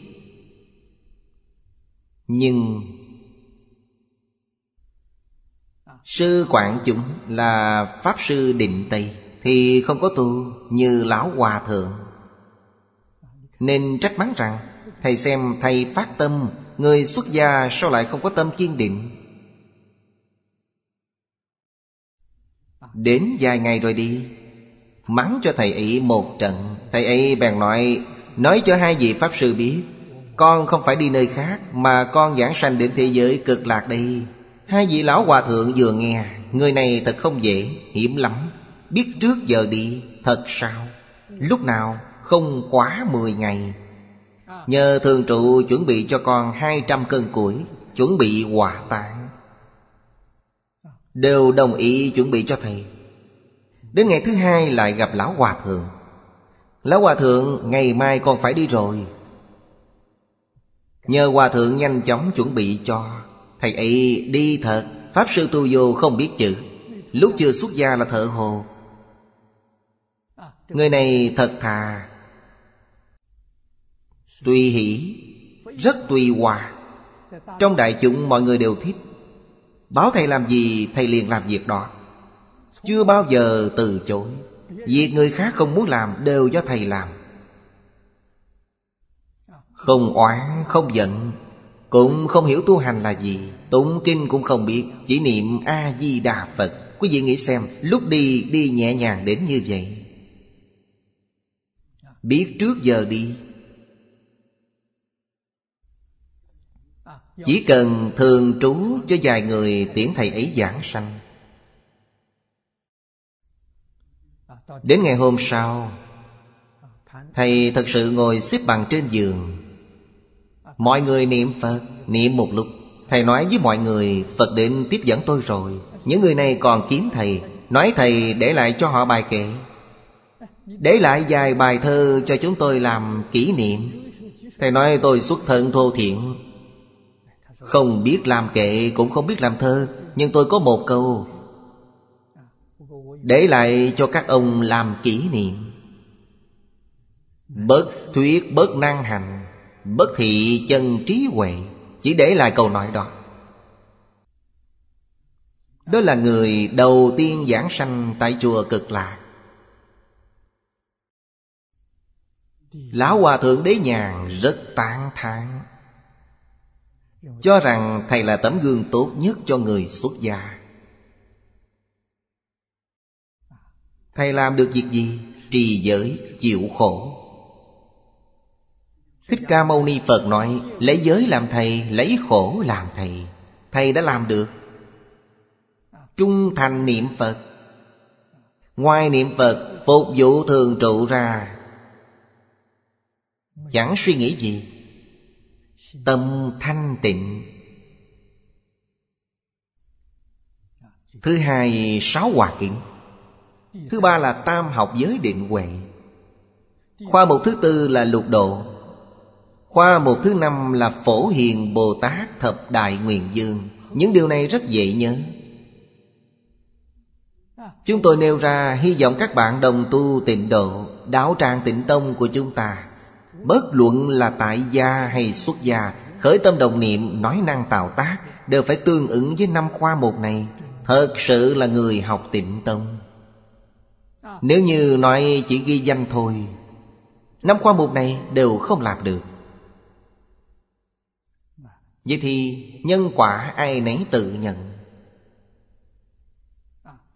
nhưng sư quản chúng là Pháp sư Định Tây thì không có tu như Lão Hòa Thượng, nên trách mắng rằng thầy xem thầy phát tâm, người xuất gia sao lại không có tâm kiên định. Đến vài ngày rồi đi, mắng cho thầy ấy một trận. Thầy ấy bèn nói, nói cho hai vị Pháp sư biết, con không phải đi nơi khác, mà con giảng sanh đến thế giới Cực Lạc đây. Hai vị Lão Hòa Thượng vừa nghe, người này thật không dễ, hiểm lắm. Biết trước giờ đi, thật sao? Lúc nào không quá mười ngày. Nhờ thường trụ chuẩn bị cho con hai trăm cân củi, chuẩn bị hỏa táng. Đều đồng ý chuẩn bị cho thầy. Đến ngày thứ hai lại gặp Lão Hòa Thượng. Lão Hòa Thượng, ngày mai con phải đi rồi. Nhờ Hòa Thượng nhanh chóng chuẩn bị cho, thầy ấy đi thật. Pháp sư Tu Vô không biết chữ, lúc chưa xuất gia là thợ hồ. Người này thật thà, tùy hỷ, rất tùy hòa. Trong đại chúng mọi người đều thích. Bảo thầy làm gì thầy liền làm việc đó, chưa bao giờ từ chối. Việc người khác không muốn làm đều do thầy làm. Không oán, không giận, cũng không hiểu tu hành là gì, tụng kinh cũng không biết, chỉ niệm A Di Đà Phật. Quý vị nghĩ xem, lúc đi, đi nhẹ nhàng đến như vậy. Biết trước giờ đi. Chỉ cần thường trú cho vài người tiễn thầy ấy giảng sanh. Đến ngày hôm sau, thầy thật sự ngồi xếp bằng trên giường. Mọi người niệm Phật, niệm một lúc. Thầy nói với mọi người, Phật định tiếp dẫn tôi rồi. Những người này còn kiếm thầy, nói thầy để lại cho họ bài kệ, để lại vài bài thơ cho chúng tôi làm kỷ niệm. Thầy nói tôi xuất thân thô thiện, không biết làm kệ cũng không biết làm thơ, nhưng tôi có một câu để lại cho các ông làm kỷ niệm: bất thuyết bất năng hành, bất thị chân trí huệ. Chỉ để lại câu nói đó. Đó là người đầu tiên giảng sanh tại chùa Cực Lạc. Lão Hòa Thượng Đế Nhàn rất tán thán, cho rằng thầy là tấm gương tốt nhất cho người xuất gia. Thầy làm được việc gì? Trì giới, chịu khổ. Thích Ca Mâu Ni Phật nói, lấy giới làm thầy, lấy khổ làm thầy. Thầy đã làm được. Trung thành niệm Phật. Ngoài niệm Phật, phục vụ thường trụ ra, chẳng suy nghĩ gì. Tâm thanh tịnh. Thứ hai, sáu hòa kính. Thứ ba là tam học giới định huệ. Khoa mục thứ tư là lục độ. Khoa mục thứ năm là phổ hiền Bồ Tát thập đại nguyện dương. Những điều này rất dễ nhớ. Chúng tôi nêu ra, hy vọng các bạn đồng tu Tịnh Độ, đạo tràng Tịnh Tông của chúng ta, bất luận là tại gia hay xuất gia, khởi tâm đồng niệm, nói năng tạo tác, đều phải tương ứng với năm khoa mục này. Thật sự là người học Tịnh Tông. Nếu như nói chỉ ghi danh thôi, năm khoa mục này đều không làm được. Vậy thì nhân quả ai nấy tự nhận.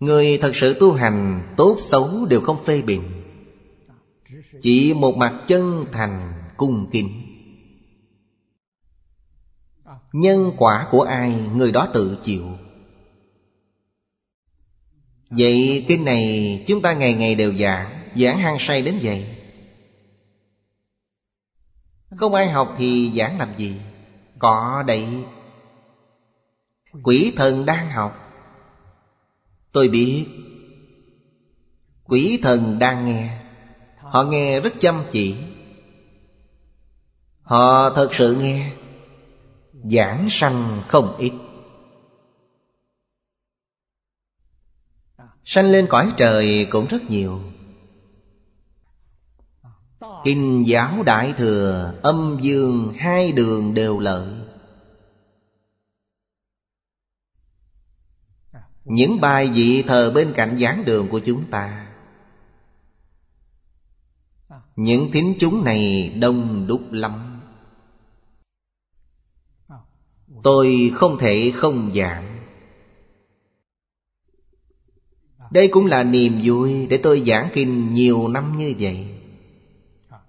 Người thật sự tu hành, tốt xấu đều không phê bình, chỉ một mặt chân thành cung kính. Nhân quả của ai, người đó tự chịu. Vậy kinh này chúng ta ngày ngày đều giảng, giảng hăng say đến vậy. Không ai học thì giảng làm gì? Có đấy, quỷ thần đang học. Tôi biết quỷ thần đang nghe. Họ nghe rất chăm chỉ. Họ thật sự nghe. Giảng sanh không ít. Sanh lên cõi trời cũng rất nhiều. Kinh giáo đại thừa, âm dương hai đường đều lợi. Những bài vị thờ bên cạnh giảng đường của chúng ta, những thính chúng này đông đúc lắm. Tôi không thể không giảng. Đây cũng là niềm vui để tôi giảng kinh nhiều năm như vậy.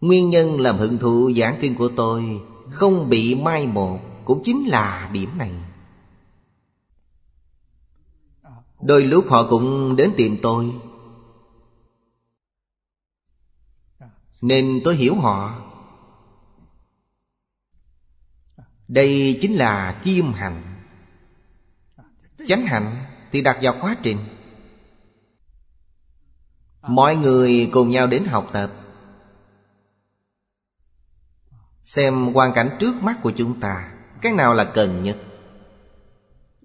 Nguyên nhân làm hưởng thụ giảng kinh của tôi không bị mai một cũng chính là điểm này. Đôi lúc họ cũng đến tìm tôi, nên tôi hiểu họ. Đây chính là kim hạnh. Chánh hạnh thì đặt vào quá trình. Mọi người cùng nhau đến học tập, xem hoàn cảnh trước mắt của chúng ta, cái nào là cần nhất.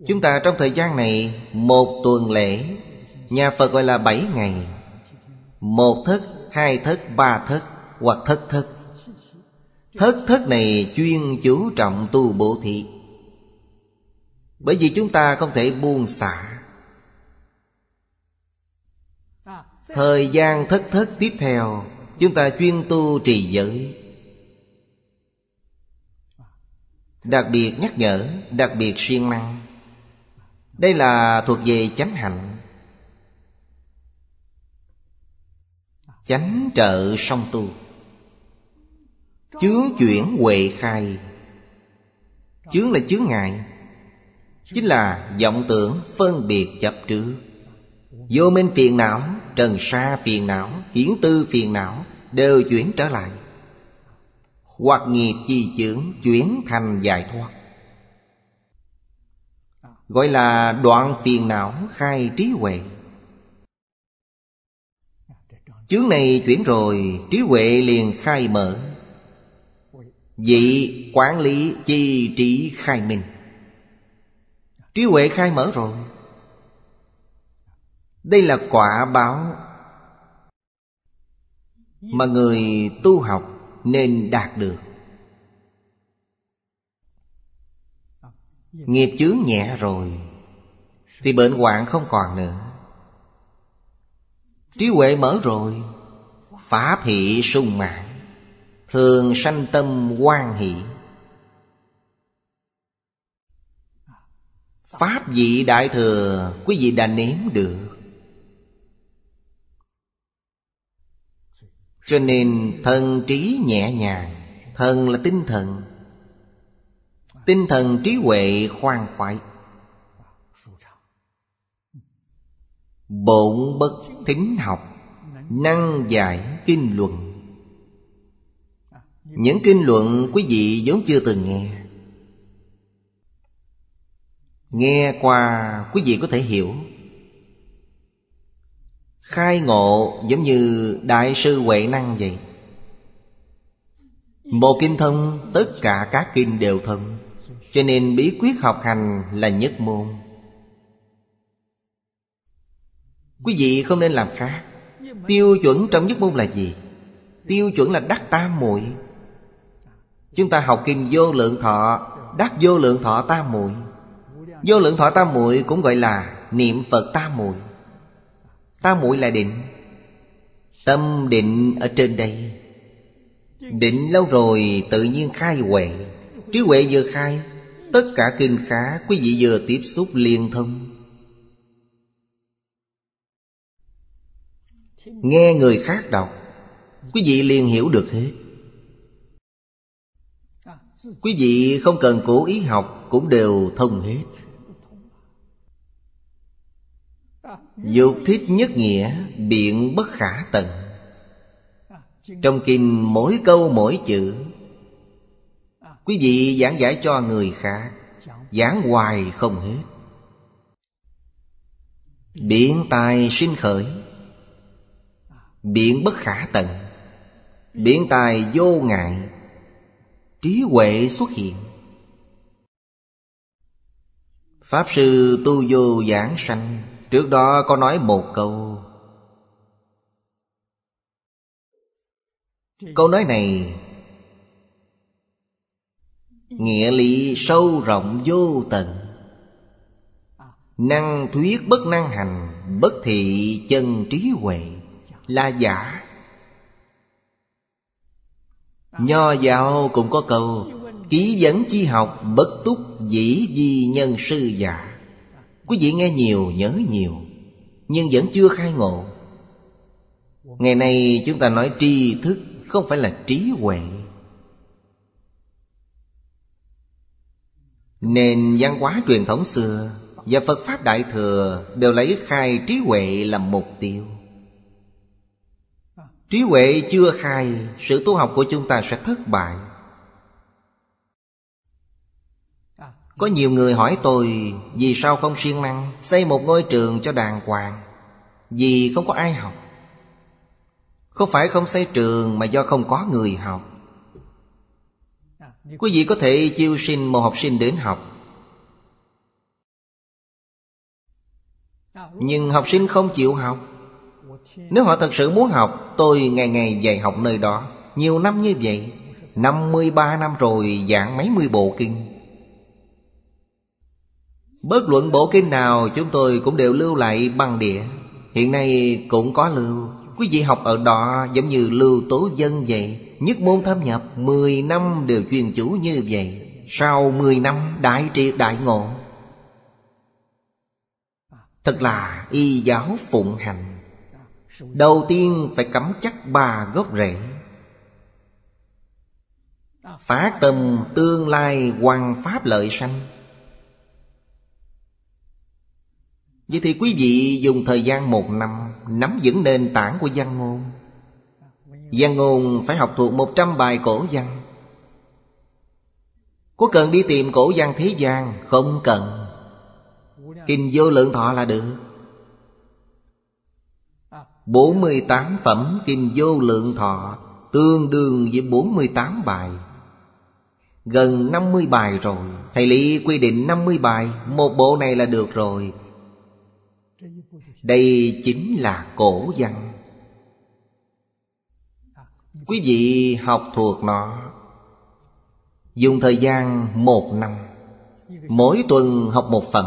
Chúng ta trong thời gian này, một tuần lễ, nhà Phật gọi là bảy ngày, một thất, hai thất, ba thất, hoặc thất thất. Thất thất này chuyên chú trọng tu bổ thí. Bởi vì chúng ta không thể buông xả. Thời gian thất thất tiếp theo, chúng ta chuyên tu trì giới. Đặc biệt nhắc nhở, đặc biệt siêng năng. Đây là thuộc về chánh hạnh, chánh trợ song tu, chướng chuyển huệ khai. Chướng là chướng ngại, chính là vọng tưởng phân biệt chấp trước. Vô minh phiền não, trần sa phiền não, hiển tư phiền não đều chuyển trở lại. Hoặc nghiệp chi chướng chuyển thành giải thoát, gọi là đoạn phiền não khai trí huệ. Chướng này chuyển rồi, trí huệ liền khai mở. Vị quản lý chi trí khai minh, trí huệ khai mở rồi. Đây là quả báo mà người tu học nên đạt được. Nghiệp chướng nhẹ rồi thì bệnh hoạn không còn nữa. Trí huệ mở rồi, pháp hỷ sung mãn, thường sanh tâm hoan hỷ. Pháp vị đại thừa quý vị đã nếm được. Cho nên thần trí nhẹ nhàng. Thần là tinh thần, tinh thần trí huệ khoan khoái. Bổn bất thính học, năng giải kinh luận. Những kinh luận quý vị vốn chưa từng nghe. Nghe qua quý vị có thể hiểu. Khai ngộ giống như đại sư Huệ Năng vậy. Một kinh thông, tất cả các kinh đều thông. Cho nên bí quyết học hành là nhất môn. Quý vị không nên làm khác. Tiêu chuẩn trong nhất môn là gì? Tiêu chuẩn là đắc tam muội. Chúng ta học kinh vô lượng thọ, đắc vô lượng thọ tam muội. Vô lượng thọ tam muội cũng gọi là niệm Phật tam muội. Tam muội là định. Tâm định ở trên đây. Định lâu rồi tự nhiên khai huệ. Trí huệ vừa khai, tất cả kinh khá quý vị vừa tiếp xúc liên thông. Nghe người khác đọc, quý vị liền hiểu được hết. Quý vị không cần cố ý học cũng đều thông hết. Dục thích nhất nghĩa, biện bất khả tận. Trong kinh mỗi câu mỗi chữ quý vị giảng giải cho người khác, giảng hoài không hết. Biện tài sinh khởi, biện bất khả tận. Biện tài vô ngại, trí huệ xuất hiện. Pháp sư Tu Vô Giảng Sanh trước đó có nói một câu. Câu nói này nghĩa lý sâu rộng vô tận. Năng thuyết bất năng hành, bất thị chân trí huệ là giả. Nho giáo cũng có câu ký vấn chi học, bất túc dĩ di nhân sư giả. Quý vị nghe nhiều, nhớ nhiều, nhưng vẫn chưa khai ngộ. Ngày nay chúng ta nói tri thức, không phải là trí huệ. Nền văn hóa truyền thống xưa và Phật Pháp Đại Thừa đều lấy khai trí huệ làm mục tiêu. Trí huệ chưa khai, sự tu học của chúng ta sẽ thất bại. Có nhiều người hỏi tôi, vì sao không siêng năng xây một ngôi trường cho đàng hoàng? Vì không có ai học. Không phải không xây trường mà do không có người học. Quý vị có thể chiêu sinh một học sinh đến học, nhưng học sinh không chịu học. Nếu họ thật sự muốn học, tôi ngày ngày dạy học nơi đó, nhiều năm như vậy, năm mươi ba năm rồi, giảng mấy mươi bộ kinh. Bất luận bộ kinh nào chúng tôi cũng đều lưu lại băng đĩa. Hiện nay cũng có lưu. Quý vị học ở đó giống như Lưu Tố Dân vậy, nhất môn thâm nhập mười năm đều chuyên chủ như vậy. Sau mười năm đại triệt đại ngộ, thật là y giáo phụng hành. Đầu tiên phải cắm chắc ba gốc rễ, phát tâm tương lai hoằng pháp lợi sanh. Vậy thì quý vị dùng thời gian một năm nắm vững nền tảng của văn ngôn. Văn ngôn phải học thuộc một trăm bài cổ văn. Có cần đi tìm cổ văn thế gian? Không cần. Kinh Vô Lượng Thọ là được. Bốn mươi tám phẩm Kinh Vô Lượng Thọ tương đương với bốn mươi tám bài, gần năm mươi bài rồi. Thầy Lý quy định năm mươi bài, một bộ này là được rồi. Đây chính là cổ văn. Quý vị học thuộc nó, dùng thời gian một năm, mỗi tuần học một phẩm.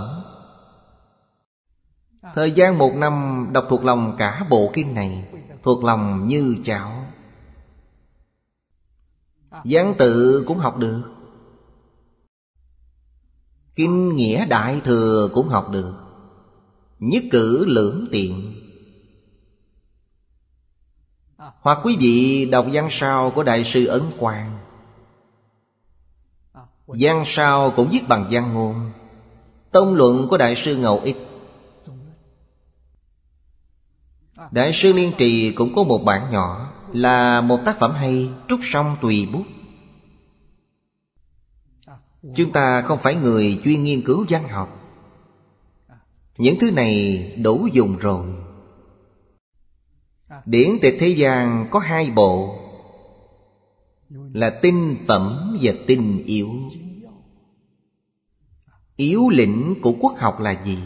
Thời gian một năm đọc thuộc lòng cả bộ kinh này, thuộc lòng như chảo. Văn tự cũng học được, kinh nghĩa đại thừa cũng học được, nhất cử lưỡng tiện. Hoặc quý vị đọc văn sao của Đại sư Ấn Quang, văn sao cũng viết bằng văn ngôn. Tông luận của Đại sư Ngầu Ích, Đại sư Niên Trì cũng có một bản nhỏ, là một tác phẩm hay, trút song tùy bút. Chúng ta không phải người chuyên nghiên cứu văn học, những thứ này đủ dùng rồi. Điển tịch thế gian có hai bộ, là tinh phẩm và tinh yếu. Yếu lĩnh của quốc học là gì?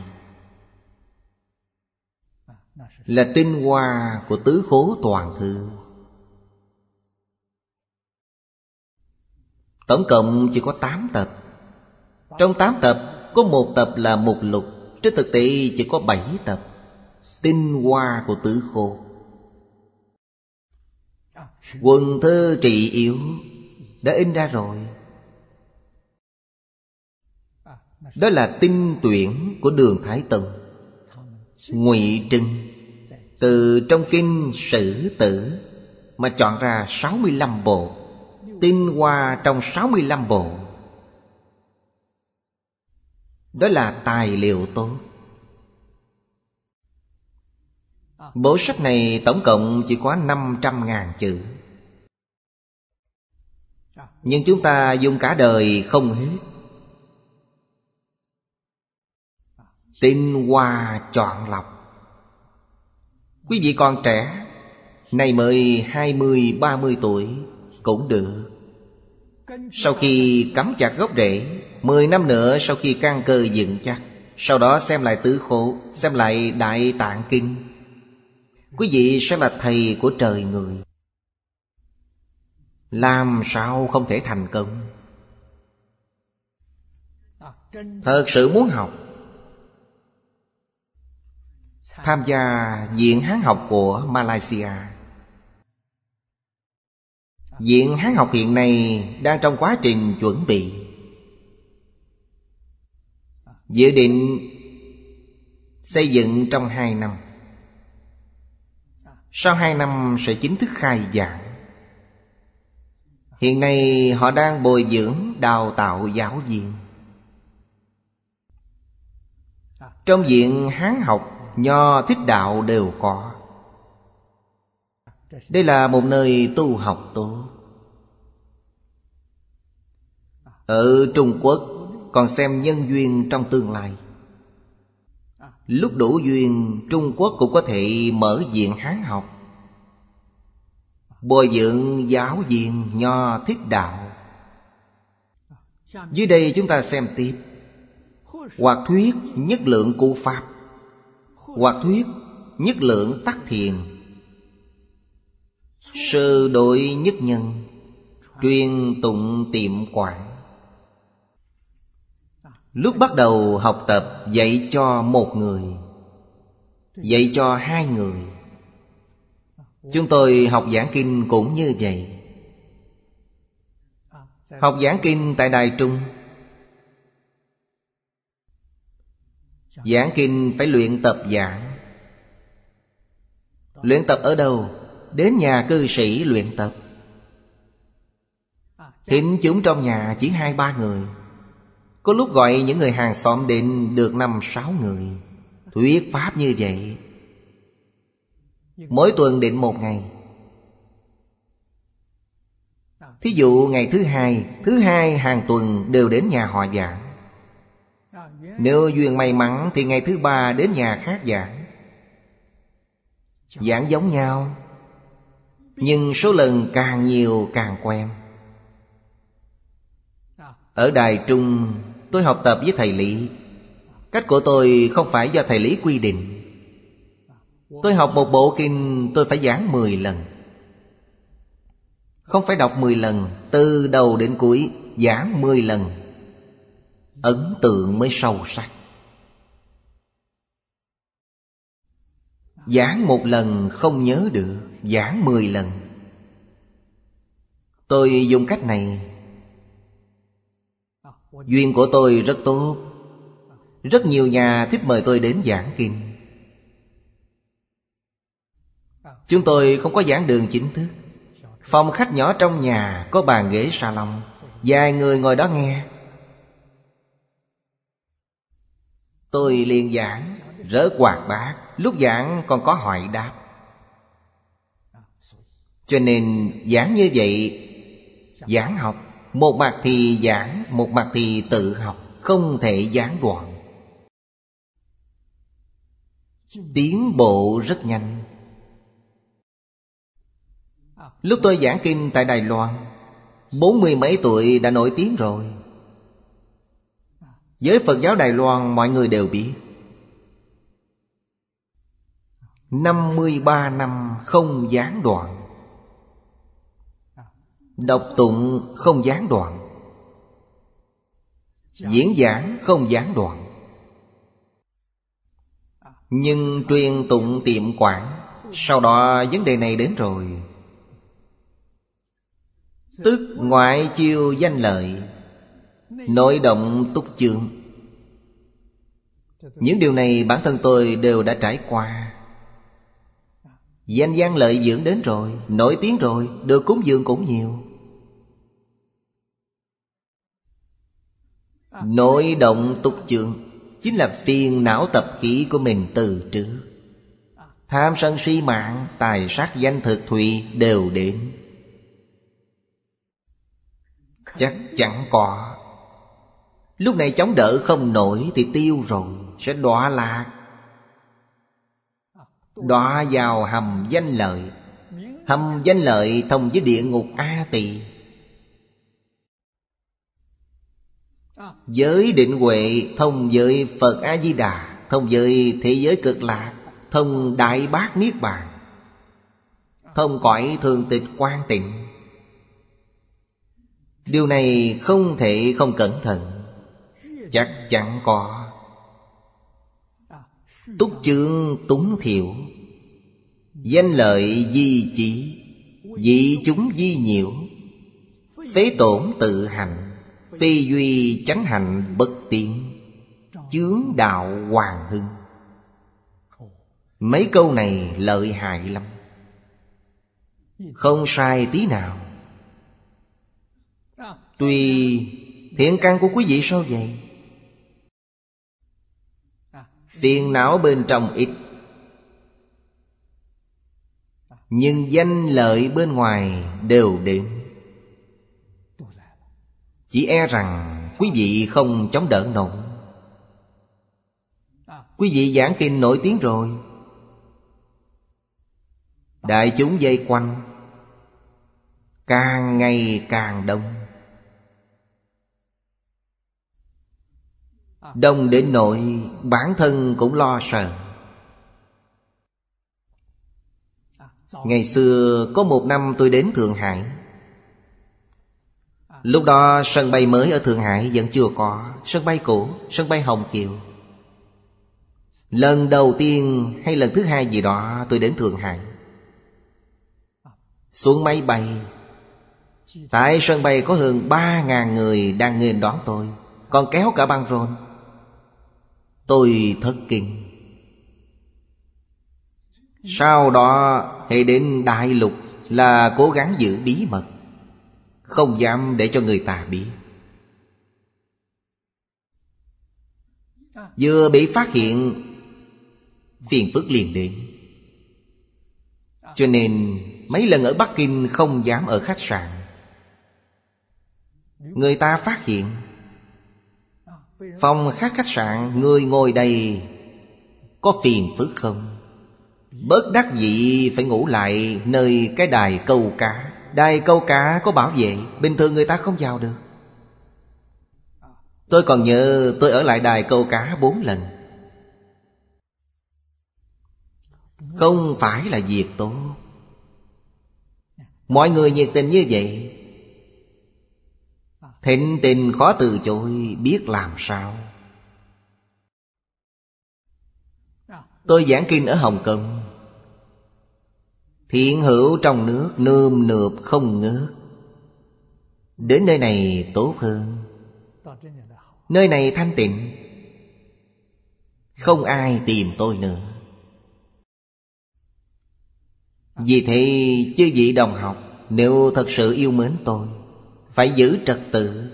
Là tinh hoa của tứ khố toàn thư. Tổng cộng chỉ có tám tập. Trong tám tập có một tập là mục lục, trên thực tế chỉ có bảy tập. Tinh hoa của tứ khô. Quần thơ trị yếu đã in ra rồi. Đó là tinh tuyển của Đường Thái Tông, Ngụy Trưng, từ trong kinh Sử Tử mà chọn ra sáu mươi lăm bộ. Tinh hoa trong sáu mươi lăm bộ, đó là tài liệu tốt. Bộ sách này tổng cộng chỉ có năm trăm nghìn chữ, nhưng chúng ta dùng cả đời không hết. Tinh hoa chọn lọc. Quý vị còn trẻ, nay mới hai mươi ba mươi tuổi cũng được. Sau khi cắm chặt gốc rễ, mười năm nữa sau khi căn cơ dựng chắc, sau đó xem lại tứ khổ, xem lại Đại Tạng Kinh, quý vị sẽ là thầy của trời người. Làm sao không thể thành công? Thật sự muốn học, tham gia Viện Hán học của Malaysia. Viện Hán học hiện nay đang trong quá trình chuẩn bị, dự định xây dựng trong hai năm. Sau hai năm sẽ chính thức khai giảng. Hiện nay họ đang bồi dưỡng đào tạo giáo viên. Trong Viện Hán học, nho thích đạo đều có. Đây là một nơi tu học tốt. Ở Trung Quốc còn xem nhân duyên trong tương lai. Lúc đủ duyên, Trung Quốc cũng có thể mở Viện Hán học, bồi dưỡng giáo viên nho thiết đạo. Dưới đây chúng ta xem tiếp. Hoặc thuyết nhất lượng cụ pháp, hoặc thuyết nhất lượng tắc thiền, sơ đổi nhất nhân, truyền tụng tiệm quảng. Lúc bắt đầu học tập dạy cho một người, dạy cho hai người. Chúng tôi học giảng kinh cũng như vậy. Học giảng kinh tại Đài Trung, giảng kinh phải luyện tập giảng. Luyện tập ở đâu? Đến nhà cư sĩ luyện tập. Thính chúng trong nhà chỉ hai ba người, có lúc gọi những người hàng xóm đến được năm sáu người. Thuyết pháp như vậy, mỗi tuần định một ngày. Thí dụ ngày thứ hai, thứ hai hàng tuần đều đến nhà họ giảng. Nếu duyên may mắn thì ngày thứ ba đến nhà khác giảng. Giảng giống nhau, nhưng số lần càng nhiều càng quen. Ở Đài Trung tôi học tập với thầy Lý. Cách của tôi không phải do thầy Lý quy định. Tôi học một bộ kinh tôi phải giảng mười lần. Không phải đọc mười lần, từ đầu đến cuối giảng mười lần, ấn tượng mới sâu sắc. Giảng một lần không nhớ được, giảng mười lần. Tôi dùng cách này. Duyên của tôi rất tốt, rất nhiều nhà thích mời tôi đến giảng kinh. Chúng tôi không có giảng đường chính thức. Phòng khách nhỏ trong nhà có bàn ghế salon, vài người ngồi đó nghe. Tôi liền giảng, rỡ quạt bát, lúc giảng còn có hỏi đáp. Cho nên giảng như vậy, giảng học, một mặt thì giảng, một mặt thì tự học, không thể gián đoạn. Tiến bộ rất nhanh. Lúc tôi giảng kinh tại Đài Loan, bốn mươi mấy tuổi đã nổi tiếng rồi. Giới Phật giáo Đài Loan mọi người đều biết. Năm mươi ba năm không gián đoạn, đọc tụng không gián đoạn, diễn giảng không gián đoạn. Nhưng truyền tụng tiệm quảng, sau đó vấn đề này đến rồi. Tức ngoại chiêu danh lợi, nội động túc chương. Những điều này bản thân tôi đều đã trải qua. Danh gian lợi dưỡng đến rồi, nổi tiếng rồi, được cúng dường cũng nhiều. Nội động túc chương chính là phiền não tập khí của mình từ trước. Tham sân si mạng, tài sắc danh thực thùy đều đến. Chắc chẳng có. Lúc này chống đỡ không nổi thì tiêu rồi, sẽ đọa lạc, đọa vào hầm danh lợi. Hầm danh lợi thông với địa ngục A Tỳ. Giới định huệ thông với Phật A Di Đà, thông với thế giới cực lạc, thông đại bác niết bàn, thông cõi thường tịch quang tịnh. Điều này không thể không cẩn thận. Chắc chắn có. Túc chương túng thiểu, danh lợi di chỉ, dị chúng di nhiễu, phế tổn tự hành, phi duy chánh hành bất tiến, chướng đạo hoàng hưng. Mấy câu này lợi hại lắm, không sai tí nào. Tuy thiện căn của quý vị sao vậy? Phiền não bên trong ít, nhưng danh lợi bên ngoài đều đến. Chỉ e rằng quý vị không chống đỡ nổi. Quý vị giảng kinh nổi tiếng rồi, đại chúng vây quanh, càng ngày càng đông. Đông đến nỗi bản thân cũng lo sợ. Ngày xưa có một năm tôi đến Thượng Hải, Lúc đó sân bay mới ở Thượng Hải vẫn chưa có. Sân bay cũ, sân bay Hồng Kiều. Lần đầu tiên hay lần thứ hai gì đó tôi đến Thượng Hải. Xuống máy bay, tại sân bay có hơn ba ngàn người đang nghênh đón tôi, còn kéo cả băng rôn. Tôi thất kinh. Sau đó hãy đến đại lục là cố gắng giữ bí mật, không dám để cho người ta biết. Vừa bị phát hiện, phiền phức liền đến. Cho nên mấy lần ở Bắc Kinh không dám ở khách sạn. Người ta phát hiện, phòng khác khách sạn người ngồi đầy, có phiền phức không? Bất đắc dĩ phải ngủ lại nơi cái đài câu cá. Đài câu cá có bảo vệ, bình thường người ta không vào được. Tôi còn nhớ tôi ở lại đài câu cá bốn lần. Không phải là việc tốt. Mọi người nhiệt tình như vậy, thịnh tình khó từ chối, biết làm sao. Tôi giảng kinh ở Hồng Kông, thiện hữu trong nước nơm nượp không ngớt. Đến nơi này tốt hơn. Nơi này thanh tịnh, không ai tìm tôi nữa. Vì thế chư vị đồng học, nếu thật sự yêu mến tôi, phải giữ trật tự.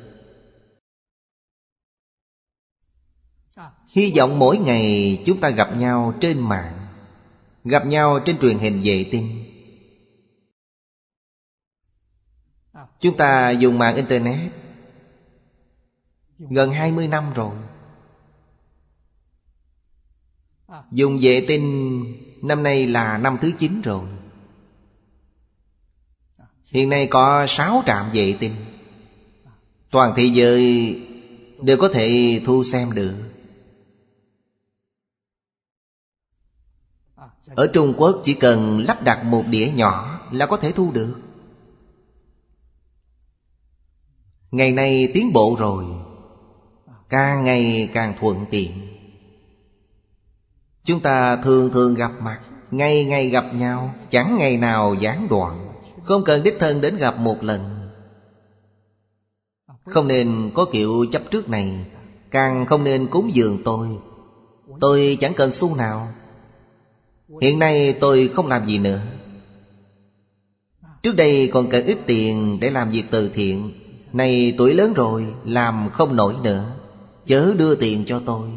Hy vọng mỗi ngày chúng ta gặp nhau trên mạng, gặp nhau trên truyền hình vệ tinh. Chúng ta dùng mạng internet gần hai mươi năm rồi, dùng vệ tinh năm nay là năm thứ chín rồi. Hiện nay có sáu trạm vệ tinh, toàn thế giới đều có thể thu xem được. Ở Trung Quốc chỉ cần lắp đặt một đĩa nhỏ là có thể thu được. Ngày nay tiến bộ rồi, càng ngày càng thuận tiện. Chúng ta thường thường gặp mặt, ngày ngày gặp nhau, chẳng ngày nào gián đoạn. Không cần đích thân đến gặp một lần. Không nên có kiểu chấp trước này, càng không nên cúng dường tôi. Tôi chẳng cần xu nào. Hiện nay tôi không làm gì nữa. Trước đây còn cần ít tiền để làm việc từ thiện, nay tuổi lớn rồi làm không nổi nữa, chớ đưa tiền cho tôi.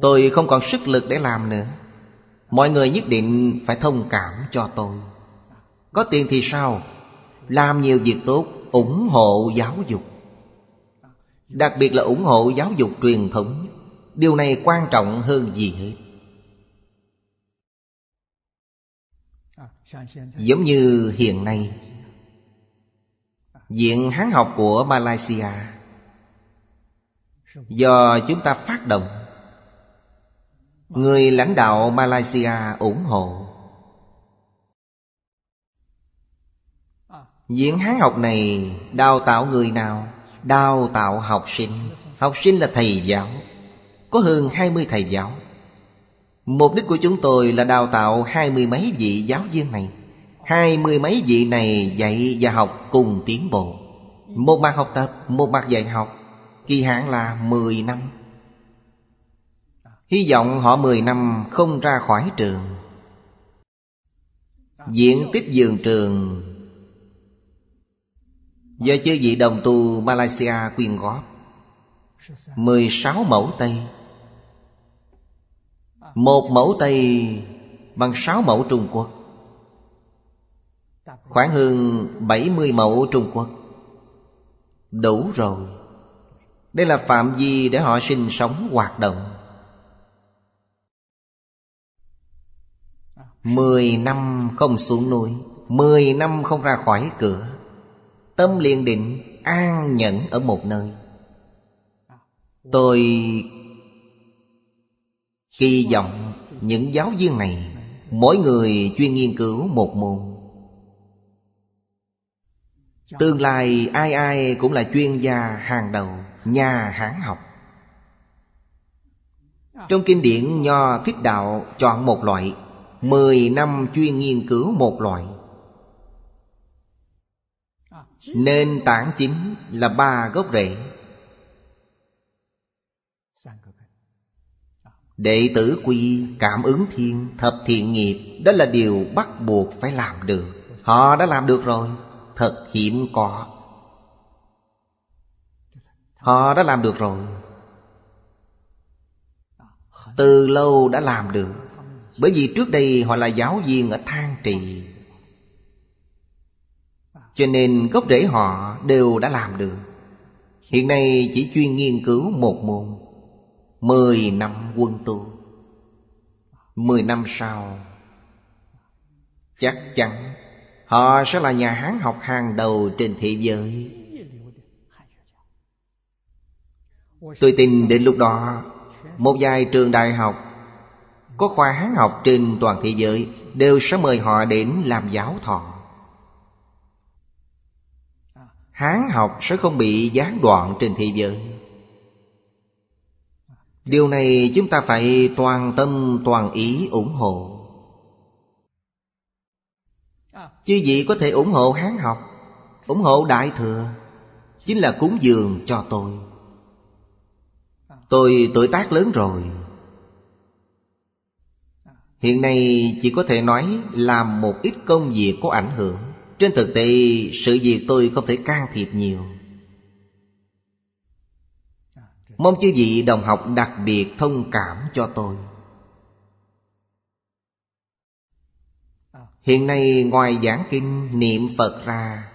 Tôi không còn sức lực để làm nữa. Mọi người nhất định phải thông cảm cho tôi. Có tiền thì sao? Làm nhiều việc tốt, ủng hộ giáo dục, đặc biệt là ủng hộ giáo dục truyền thống. Điều này quan trọng hơn gì hết. Giống như hiện nay, Viện Hán học của Malaysia do chúng ta phát động. Người lãnh đạo Malaysia ủng hộ. Viện Hán học này đào tạo người nào? Đào tạo học sinh. Học sinh là thầy giáo. Có hơn hai mươi thầy giáo. Mục đích của chúng tôi là đào tạo hai mươi mấy vị giáo viên này. Hai mươi mấy vị này dạy và học cùng tiến bộ. Một mặt học tập, một mặt dạy học. Kỳ hạn là mười năm. Hy vọng họ mười năm không ra khỏi trường. Diện tích giường trường do chư vị đồng tu Malaysia quyên góp mười sáu mẫu Tây. Một mẫu Tây bằng sáu mẫu Trung Quốc, khoảng hơn bảy mươi mẫu Trung Quốc. Đủ rồi. Đây là phạm vi để họ sinh sống hoạt động. Mười năm không xuống núi, mười năm không ra khỏi cửa, tâm liền định, an nhẫn ở một nơi. Tôi kỳ vọng những giáo viên này mỗi người chuyên nghiên cứu một môn. Tương lai ai ai cũng là chuyên gia hàng đầu, nhà hán học. Trong kinh điển Nho Thích Đạo chọn một loại, mười năm chuyên nghiên cứu một loại. Nền tảng chính là ba gốc rễ. Đệ tử quy, cảm ứng thiên, thập thiện nghiệp, đó là điều bắt buộc phải làm được. Họ đã làm được rồi, thật hiểm có. Họ đã làm được rồi, từ lâu đã làm được. Bởi vì trước đây họ là giáo viên ở Thang Trì, cho nên gốc rễ họ đều đã làm được. Hiện nay chỉ chuyên nghiên cứu một môn, mười năm quân tu. Mười năm sau, chắc chắn họ sẽ là nhà Hán học hàng đầu trên thế giới. Tôi tin đến lúc đó, một vài trường đại học có khoa Hán học trên toàn thế giới đều sẽ mời họ đến làm giáo thọ. Hán học sẽ không bị gián đoạn trên thế giới. Điều này chúng ta phải toàn tâm toàn ý ủng hộ. Chứ gì có thể ủng hộ Hán học, ủng hộ Đại Thừa, chính là cúng dường cho tôi. Tôi tuổi tác lớn rồi, hiện nay chỉ có thể nói làm một ít công việc có ảnh hưởng. Trên thực tế, sự việc tôi không thể can thiệp nhiều. Mong chư vị đồng học đặc biệt thông cảm cho tôi. Hiện nay ngoài giảng kinh niệm Phật ra,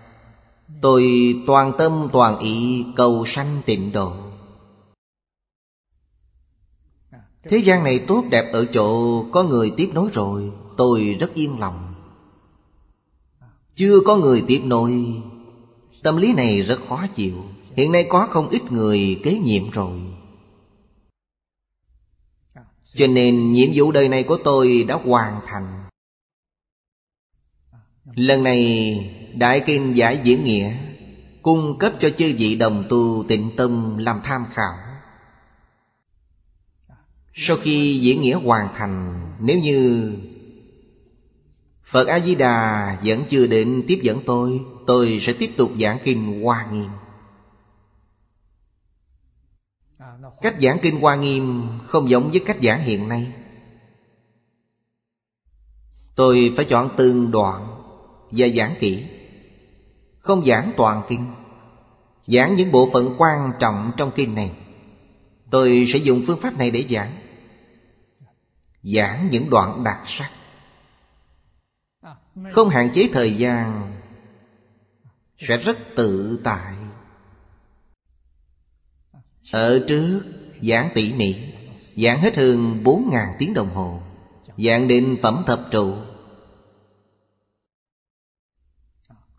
tôi toàn tâm toàn ý cầu sanh tịnh độ. Thế gian này tốt đẹp ở chỗ có người tiếp nối rồi, tôi rất yên lòng. Chưa có người tiếp nối, tâm lý này rất khó chịu. Hiện nay có không ít người kế nhiệm rồi, cho nên nhiệm vụ đời này của tôi đã hoàn thành. Lần này Đại Kinh Giải Diễn Nghĩa cung cấp cho chư vị đồng tu tịnh tâm làm tham khảo. Sau khi diễn nghĩa hoàn thành, nếu như Phật A Di Đà vẫn chưa đến tiếp dẫn tôi, tôi sẽ tiếp tục giảng kinh Hoa Nghiêm. Cách giảng kinh Hoa Nghiêm không giống với cách giảng hiện nay. Tôi phải chọn từng đoạn và giảng kỹ, không giảng toàn kinh, giảng những bộ phận quan trọng trong kinh này. Tôi sẽ dùng phương pháp này để giảng, giảng những đoạn đặc sắc, không hạn chế thời gian, sẽ rất tự tại. Ở trước giảng tỉ mỉ, giảng hết hơn bốn ngàn tiếng đồng hồ, giảng đến phẩm thập trụ,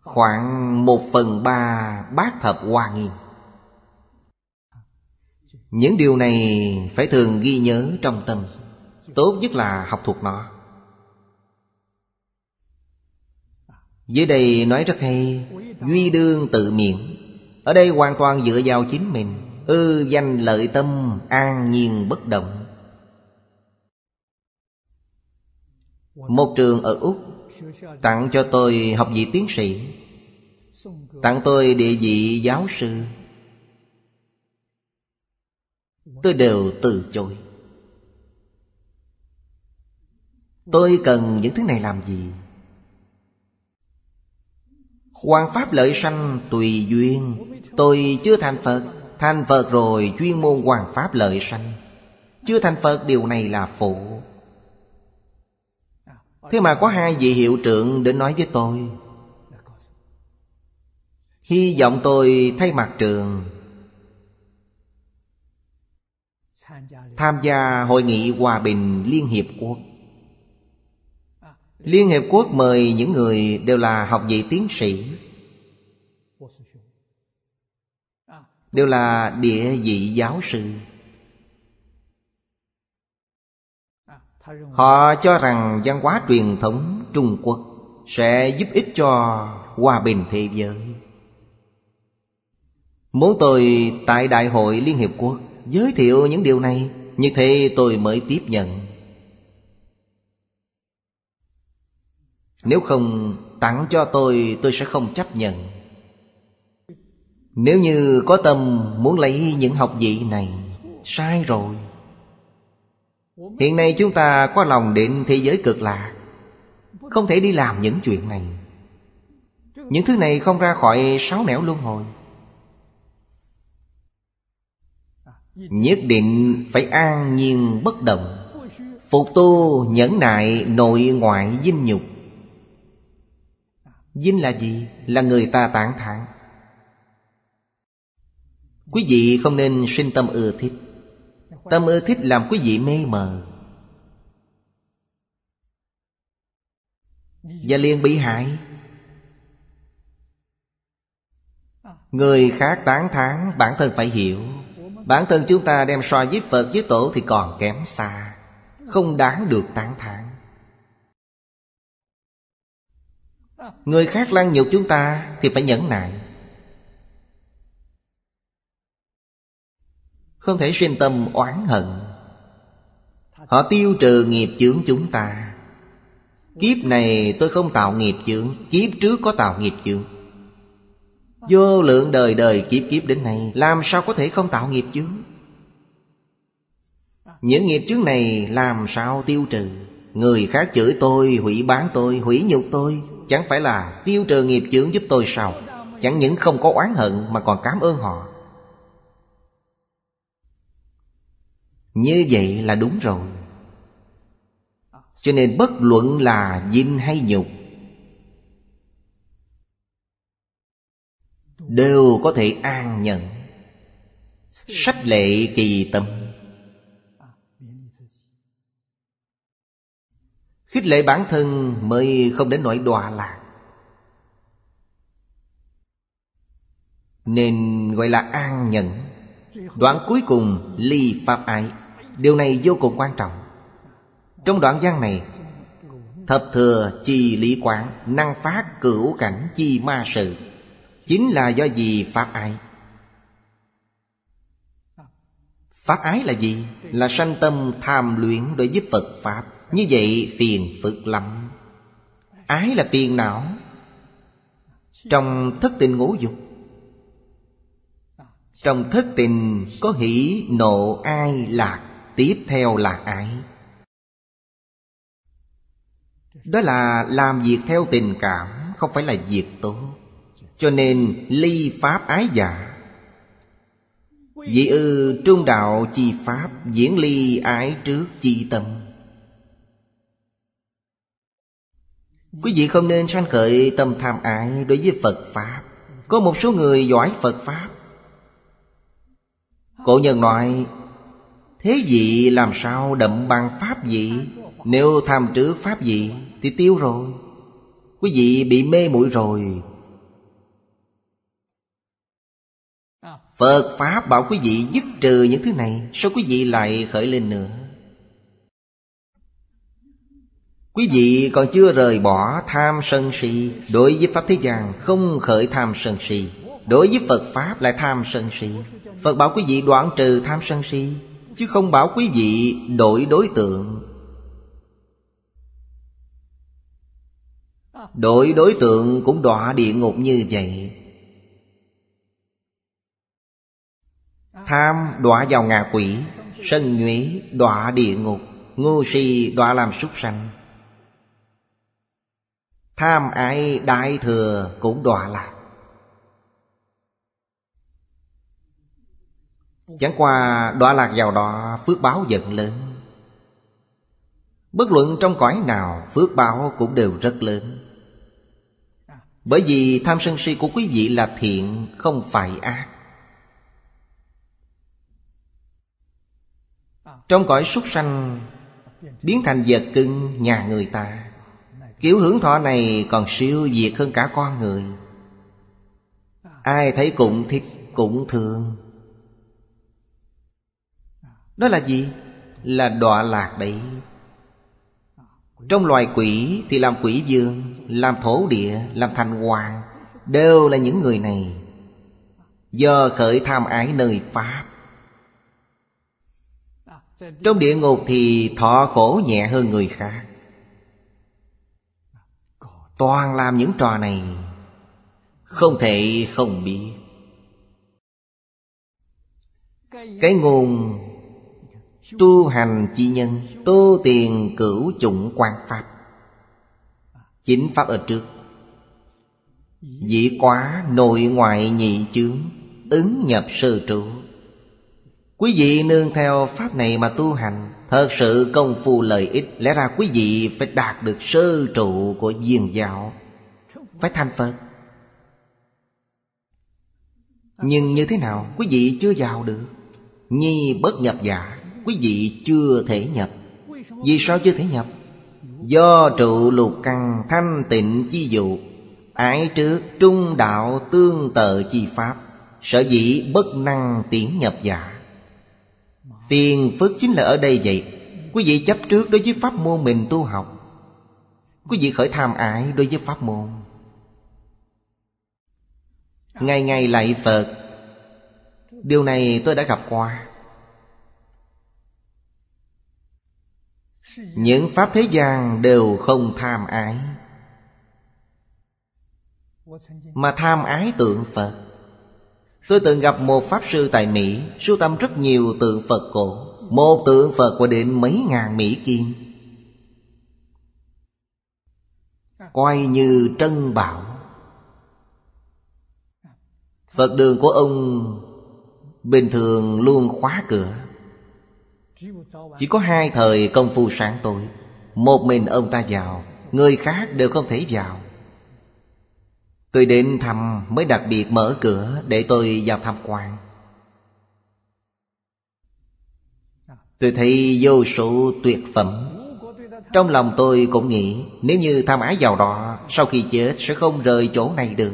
khoảng một phần ba bát thập Hoa Nghiêm. Những điều này phải thường ghi nhớ trong tâm, tốt nhất là học thuộc nó. Dưới đây nói rất hay, duy đương tự miệng, ở đây hoàn toàn dựa vào chính mình. Ư danh lợi tâm, an nhiên bất động. Một trường ở Úc tặng cho tôi học vị tiến sĩ, tặng tôi địa vị giáo sư, tôi đều từ chối. Tôi cần những thứ này làm gì? Hoằng pháp lợi sanh tùy duyên. Tôi chưa thành Phật, thành Phật rồi chuyên môn hoằng pháp lợi sanh. Chưa thành Phật điều này là phụ. Thế mà có hai vị hiệu trưởng đến nói với tôi, hy vọng tôi thay mặt trường tham gia hội nghị hòa bình Liên Hiệp Quốc. Liên Hiệp Quốc mời những người đều là học vị tiến sĩ, đều là địa vị giáo sư. Họ cho rằng văn hóa truyền thống Trung Quốc sẽ giúp ích cho hòa bình thế giới. Muốn tôi tại Đại hội Liên Hiệp Quốc giới thiệu những điều này, như thế tôi mới tiếp nhận. Nếu không tặng cho tôi, tôi sẽ không chấp nhận. Nếu như có tâm muốn lấy những học vị này, sai rồi. Hiện nay chúng ta có lòng đến thế giới cực lạc, không thể đi làm những chuyện này. Những thứ này không ra khỏi sáu nẻo luân hồi. Nhất định phải an nhiên bất động, phục tu nhẫn nại nội ngoại dinh nhục. Dinh là gì? Là người ta tán thán. Quý vị không nên sinh tâm ưa thích. Tâm ưa thích làm quý vị mê mờ, và liền bị hại. Người khác tán thán, bản thân phải hiểu. Bản thân chúng ta đem so với Phật với Tổ thì còn kém xa, không đáng được tán thán. Người khác lăng nhục chúng ta thì phải nhẫn nại, không thể sinh tâm oán hận. Họ tiêu trừ nghiệp chướng chúng ta. Kiếp này tôi không tạo nghiệp chướng, kiếp trước có tạo nghiệp chướng. Vô lượng đời đời kiếp kiếp đến nay, làm sao có thể không tạo nghiệp chướng? Những nghiệp chướng này làm sao tiêu trừ? Người khác chửi tôi, hủy báng tôi, hủy nhục tôi, chẳng phải là tiêu trừ nghiệp chướng giúp tôi sao? Chẳng những không có oán hận mà còn cảm ơn họ. Như vậy là đúng rồi. Cho nên bất luận là dinh hay nhục đều có thể an nhận. Sách lệ kỳ tâm, khích lệ bản thân mới không đến nỗi đọa lạc. Nên gọi là an nhận. Đoạn cuối cùng ly pháp ái, điều này vô cùng quan trọng. Trong đoạn văn này, thập thừa chi lý quán, năng phát cửu cảnh chi ma sự, chính là do gì pháp ái. Pháp ái là gì? Là sanh tâm tham luyện đối với Phật Pháp. Như vậy phiền phức lắm. Ái là phiền não trong thất tình ngũ dục. Trong thất tình có hỷ, nộ, ai, lạc, tiếp theo là ái. Đó là làm việc theo tình cảm, không phải là việc tốt. Cho nên ly pháp ái giả. Vì ư trung đạo chi pháp, diễn ly ái trước chi tâm. Quý vị không nên sanh khởi tâm tham ái đối với Phật Pháp. Có một số người giỏi Phật Pháp. Cổ nhân nói, thế vị làm sao đậm bằng pháp vị? Nếu tham trước pháp vị thì tiêu rồi. Quý vị bị mê muội rồi. Phật Pháp bảo quý vị dứt trừ những thứ này, sao quý vị lại khởi lên nữa? Quý vị còn chưa rời bỏ tham sân si. Đối với Pháp thế gian không khởi tham sân si, đối với Phật Pháp lại tham sân si. Phật bảo quý vị đoạn trừ tham sân si, chứ không bảo quý vị đổi đối tượng. Đổi đối tượng cũng đọa địa ngục như vậy. Tham đọa vào ngạ quỷ, sân nhuế đọa địa ngục, ngu si đọa làm súc sanh. Tham ái đại thừa cũng đọa lạc. Chẳng qua đọa lạc vào đó phước báo giận lớn. Bất luận trong cõi nào phước báo cũng đều rất lớn. Bởi vì tham sân si của quý vị là thiện, không phải ác. Trong cõi súc sanh biến thành vật cưng nhà người ta. Kiểu hưởng thọ này còn siêu việt hơn cả con người. Ai thấy cũng thích, cũng thương. Đó là gì? Là đọa lạc đấy. Trong loài quỷ thì làm quỷ vương, làm thổ địa, làm thành hoàng, đều là những người này. do khởi tham ái nơi pháp. Trong địa ngục thì thọ khổ nhẹ hơn người khác. Toàn làm những trò này, không thể không biết. Cái nguồn tu hành chi nhân, tu tiền cửu chủng quan pháp, chính pháp ở trước. Dĩ quá nội ngoại nhị chướng, ứng nhập sơ trụ. Quý vị nương theo pháp này mà tu hành, thật sự công phu lợi ích. Lẽ ra quý vị phải đạt được sơ trụ của viên giáo, phải thành Phật. Nhưng như thế nào? Quý vị chưa vào được. Nhi bất nhập giả, quý vị chưa thể nhập. Vì sao chưa thể nhập? Do trụ lục căn thanh tịnh chi dụ, ái trước trung đạo tương tự chi pháp, sở dĩ bất năng tiến nhập giả. Phiền phức chính là ở đây vậy. Quý vị chấp trước đối với pháp môn mình tu học, quý vị khởi tham ái đối với pháp môn. Ngày ngày lạy Phật, điều này tôi đã gặp qua. Những pháp thế gian đều không tham ái, mà tham ái tượng Phật. Tôi từng gặp một pháp sư tại Mỹ, sưu tầm rất nhiều tượng Phật cổ. Một tượng Phật của đến mấy ngàn Mỹ kim, coi như trân bảo. Phật đường của ông bình thường luôn khóa cửa, chỉ có hai thời công phu sáng tối, một mình ông ta vào, người khác đều không thể vào. Tôi đến thăm mới đặc biệt mở cửa để tôi vào tham quan. Tôi thấy vô số tuyệt phẩm. Trong lòng tôi cũng nghĩ, nếu như tham ái vào đó, sau khi chết sẽ không rời chỗ này được.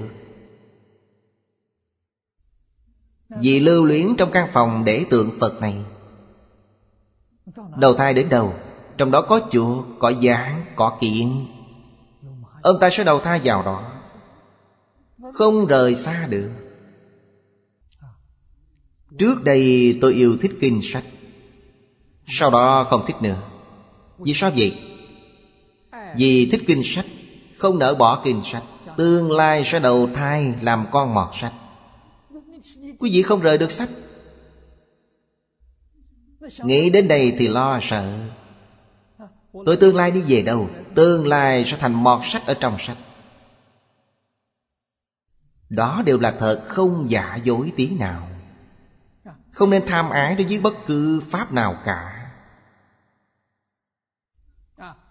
Vì lưu luyến trong căn phòng để tượng Phật này, đầu thai đến đầu, trong đó có chuột, có gián, có kiện, ông ta sẽ đầu thai vào đó, không rời xa được. Trước đây tôi yêu thích kinh sách, sau đó không thích nữa. Vì sao vậy? Vì thích kinh sách, không nỡ bỏ kinh sách, tương lai sẽ đầu thai làm con mọt sách. Quý vị không rời được sách. Nghĩ đến đây thì lo sợ, tôi tương lai đi về đâu? Tương lai sẽ thành mọt sách ở trong sách. Đó đều là thật, không giả dối tí nào. Không nên tham ái đối với bất cứ pháp nào cả.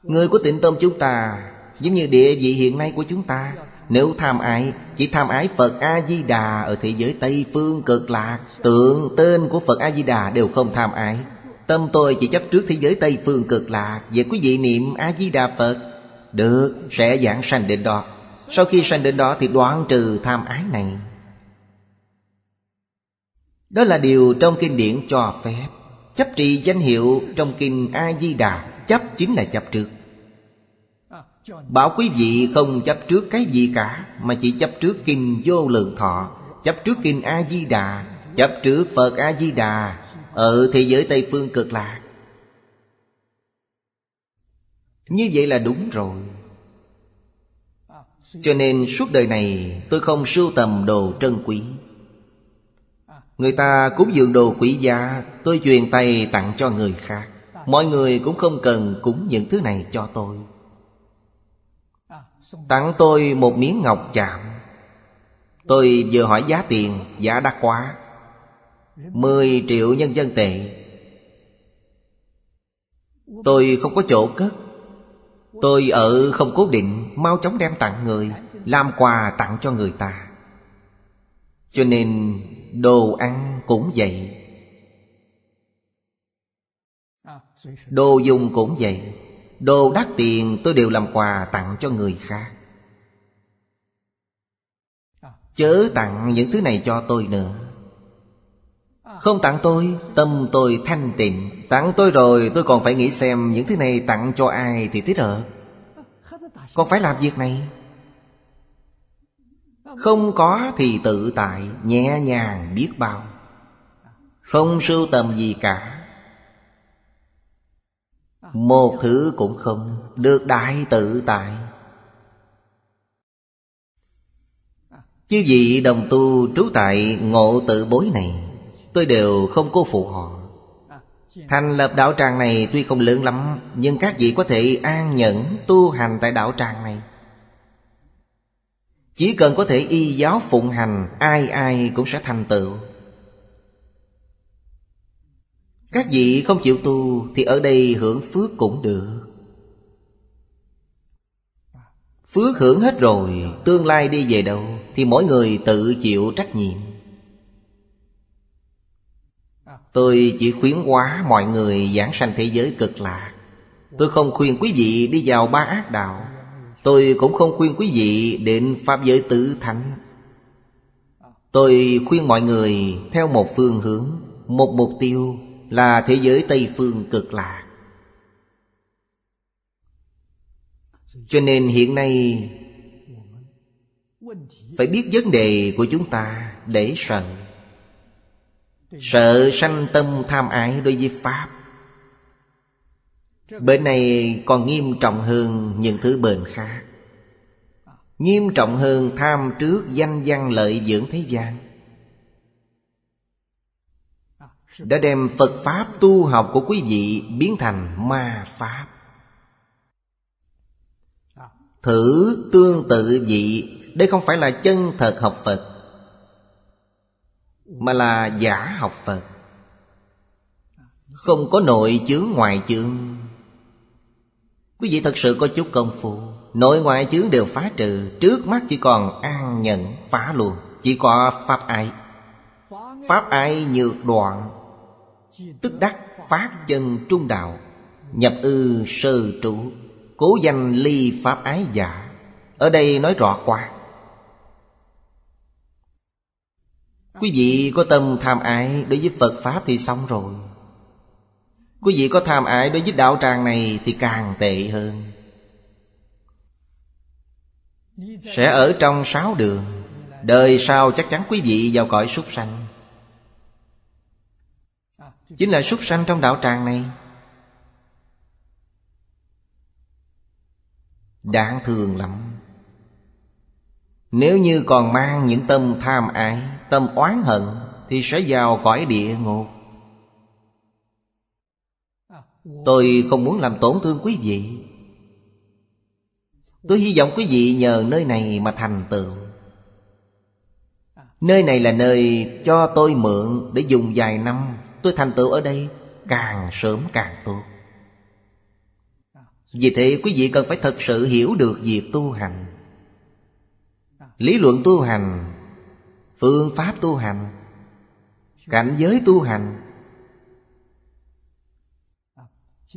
Người của Tịnh Tông chúng ta, giống như địa vị hiện nay của chúng ta, nếu tham ái, chỉ tham ái Phật A-di-đà ở thế giới Tây Phương Cực Lạc. Tượng tên của Phật A-di-đà đều không tham ái. Tâm tôi chỉ chấp trước thế giới Tây Phương Cực Lạc. Vậy quý vị niệm A-di-đà Phật, được, sẽ giảng sanh đến đó. Sau khi sanh đến đó thì đoạn trừ tham ái này. Đó là điều trong kinh điển cho phép. Chấp trì danh hiệu trong kinh A-di-đà, chấp chính là chấp trước. Bảo quý vị không chấp trước cái gì cả, mà chỉ chấp trước kinh Vô Lượng Thọ, chấp trước kinh A-di-đà, chấp trước Phật A-di-đà ở thế giới Tây Phương Cực Lạc. Như vậy là đúng rồi. Cho nên suốt đời này tôi không sưu tầm đồ trân quý. Người ta cúng dường đồ quý giá, tôi truyền tay tặng cho người khác. Mọi người cũng không cần cúng những thứ này cho tôi. Tặng tôi một miếng ngọc chạm, tôi vừa hỏi giá tiền, giá đắt quá, mười triệu nhân dân tệ. Tôi không có chỗ cất, tôi ở không cố định, mau chóng đem tặng người, làm quà tặng cho người ta. Cho nên đồ ăn cũng vậy, đồ dùng cũng vậy, đồ đắt tiền tôi đều làm quà tặng cho người khác. Chớ tặng những thứ này cho tôi nữa. Không tặng tôi, tâm tôi thanh tịnh. Tặng tôi rồi tôi còn phải nghĩ xem những thứ này tặng cho ai thì thích hợp. Còn phải làm việc này. Không có thì tự tại, nhẹ nhàng biết bao, không sưu tầm gì cả, một thứ cũng không, được đại tự tại. Chư vị đồng tu trú tại ngộ tự bối này, tôi đều không cố phụ họ. Thành lập đạo tràng này tuy không lớn lắm, nhưng các vị có thể an nhẫn tu hành tại đạo tràng này. Chỉ cần có thể y giáo phụng hành, ai ai cũng sẽ thành tựu. Các vị không chịu tu thì ở đây hưởng phước cũng được. Phước hưởng hết rồi, tương lai đi về đâu thì mỗi người tự chịu trách nhiệm. Tôi chỉ khuyến hóa mọi người giảng sanh thế giới cực lạc. Tôi không khuyên quý vị đi vào ba ác đạo. Tôi cũng không khuyên quý vị đến pháp giới tử thánh. Tôi khuyên mọi người theo một phương hướng, một mục tiêu là thế giới Tây Phương cực lạc. Cho nên hiện nay phải biết vấn đề của chúng ta để sợ. Sợ sanh tâm tham ái đối với Pháp. Bệnh này còn nghiêm trọng hơn những thứ bệnh khác, nghiêm trọng hơn tham trước danh văn lợi dưỡng thế gian. Đã đem Phật Pháp tu học của quý vị biến thành ma Pháp. Thử tương tự vị, đây không phải là chân thật học Phật, mà là giả học Phật. Không có nội chướng ngoại chướng. Quý vị thật sự có chút công phu, nội ngoại chướng đều phá trừ. Trước mắt chỉ còn an nhẫn phá luôn. Chỉ có pháp ái. Pháp ái nhược đoạn, tức đắc phát chân trung đạo, nhập ư sơ trụ, cố danh ly pháp ái giả. Ở đây nói rõ quá. Quý vị có tâm tham ái đối với Phật Pháp thì xong rồi. Quý vị có tham ái đối với đạo tràng này thì càng tệ hơn. Sẽ ở trong sáu đường. Đời sau chắc chắn quý vị vào cõi súc sanh. Chính là súc sanh trong đạo tràng này. Đáng thương lắm. Nếu như còn mang những tâm tham ái, tâm oán hận thì sẽ vào cõi địa ngục. Tôi không muốn làm tổn thương quý vị. Tôi hy vọng quý vị nhờ nơi này mà thành tựu. Nơi này là nơi cho tôi mượn để dùng vài năm. Tôi thành tựu ở đây càng sớm càng tốt. Vì thế quý vị cần phải thật sự hiểu được việc tu hành, lý luận tu hành, phương pháp tu hành, cảnh giới tu hành.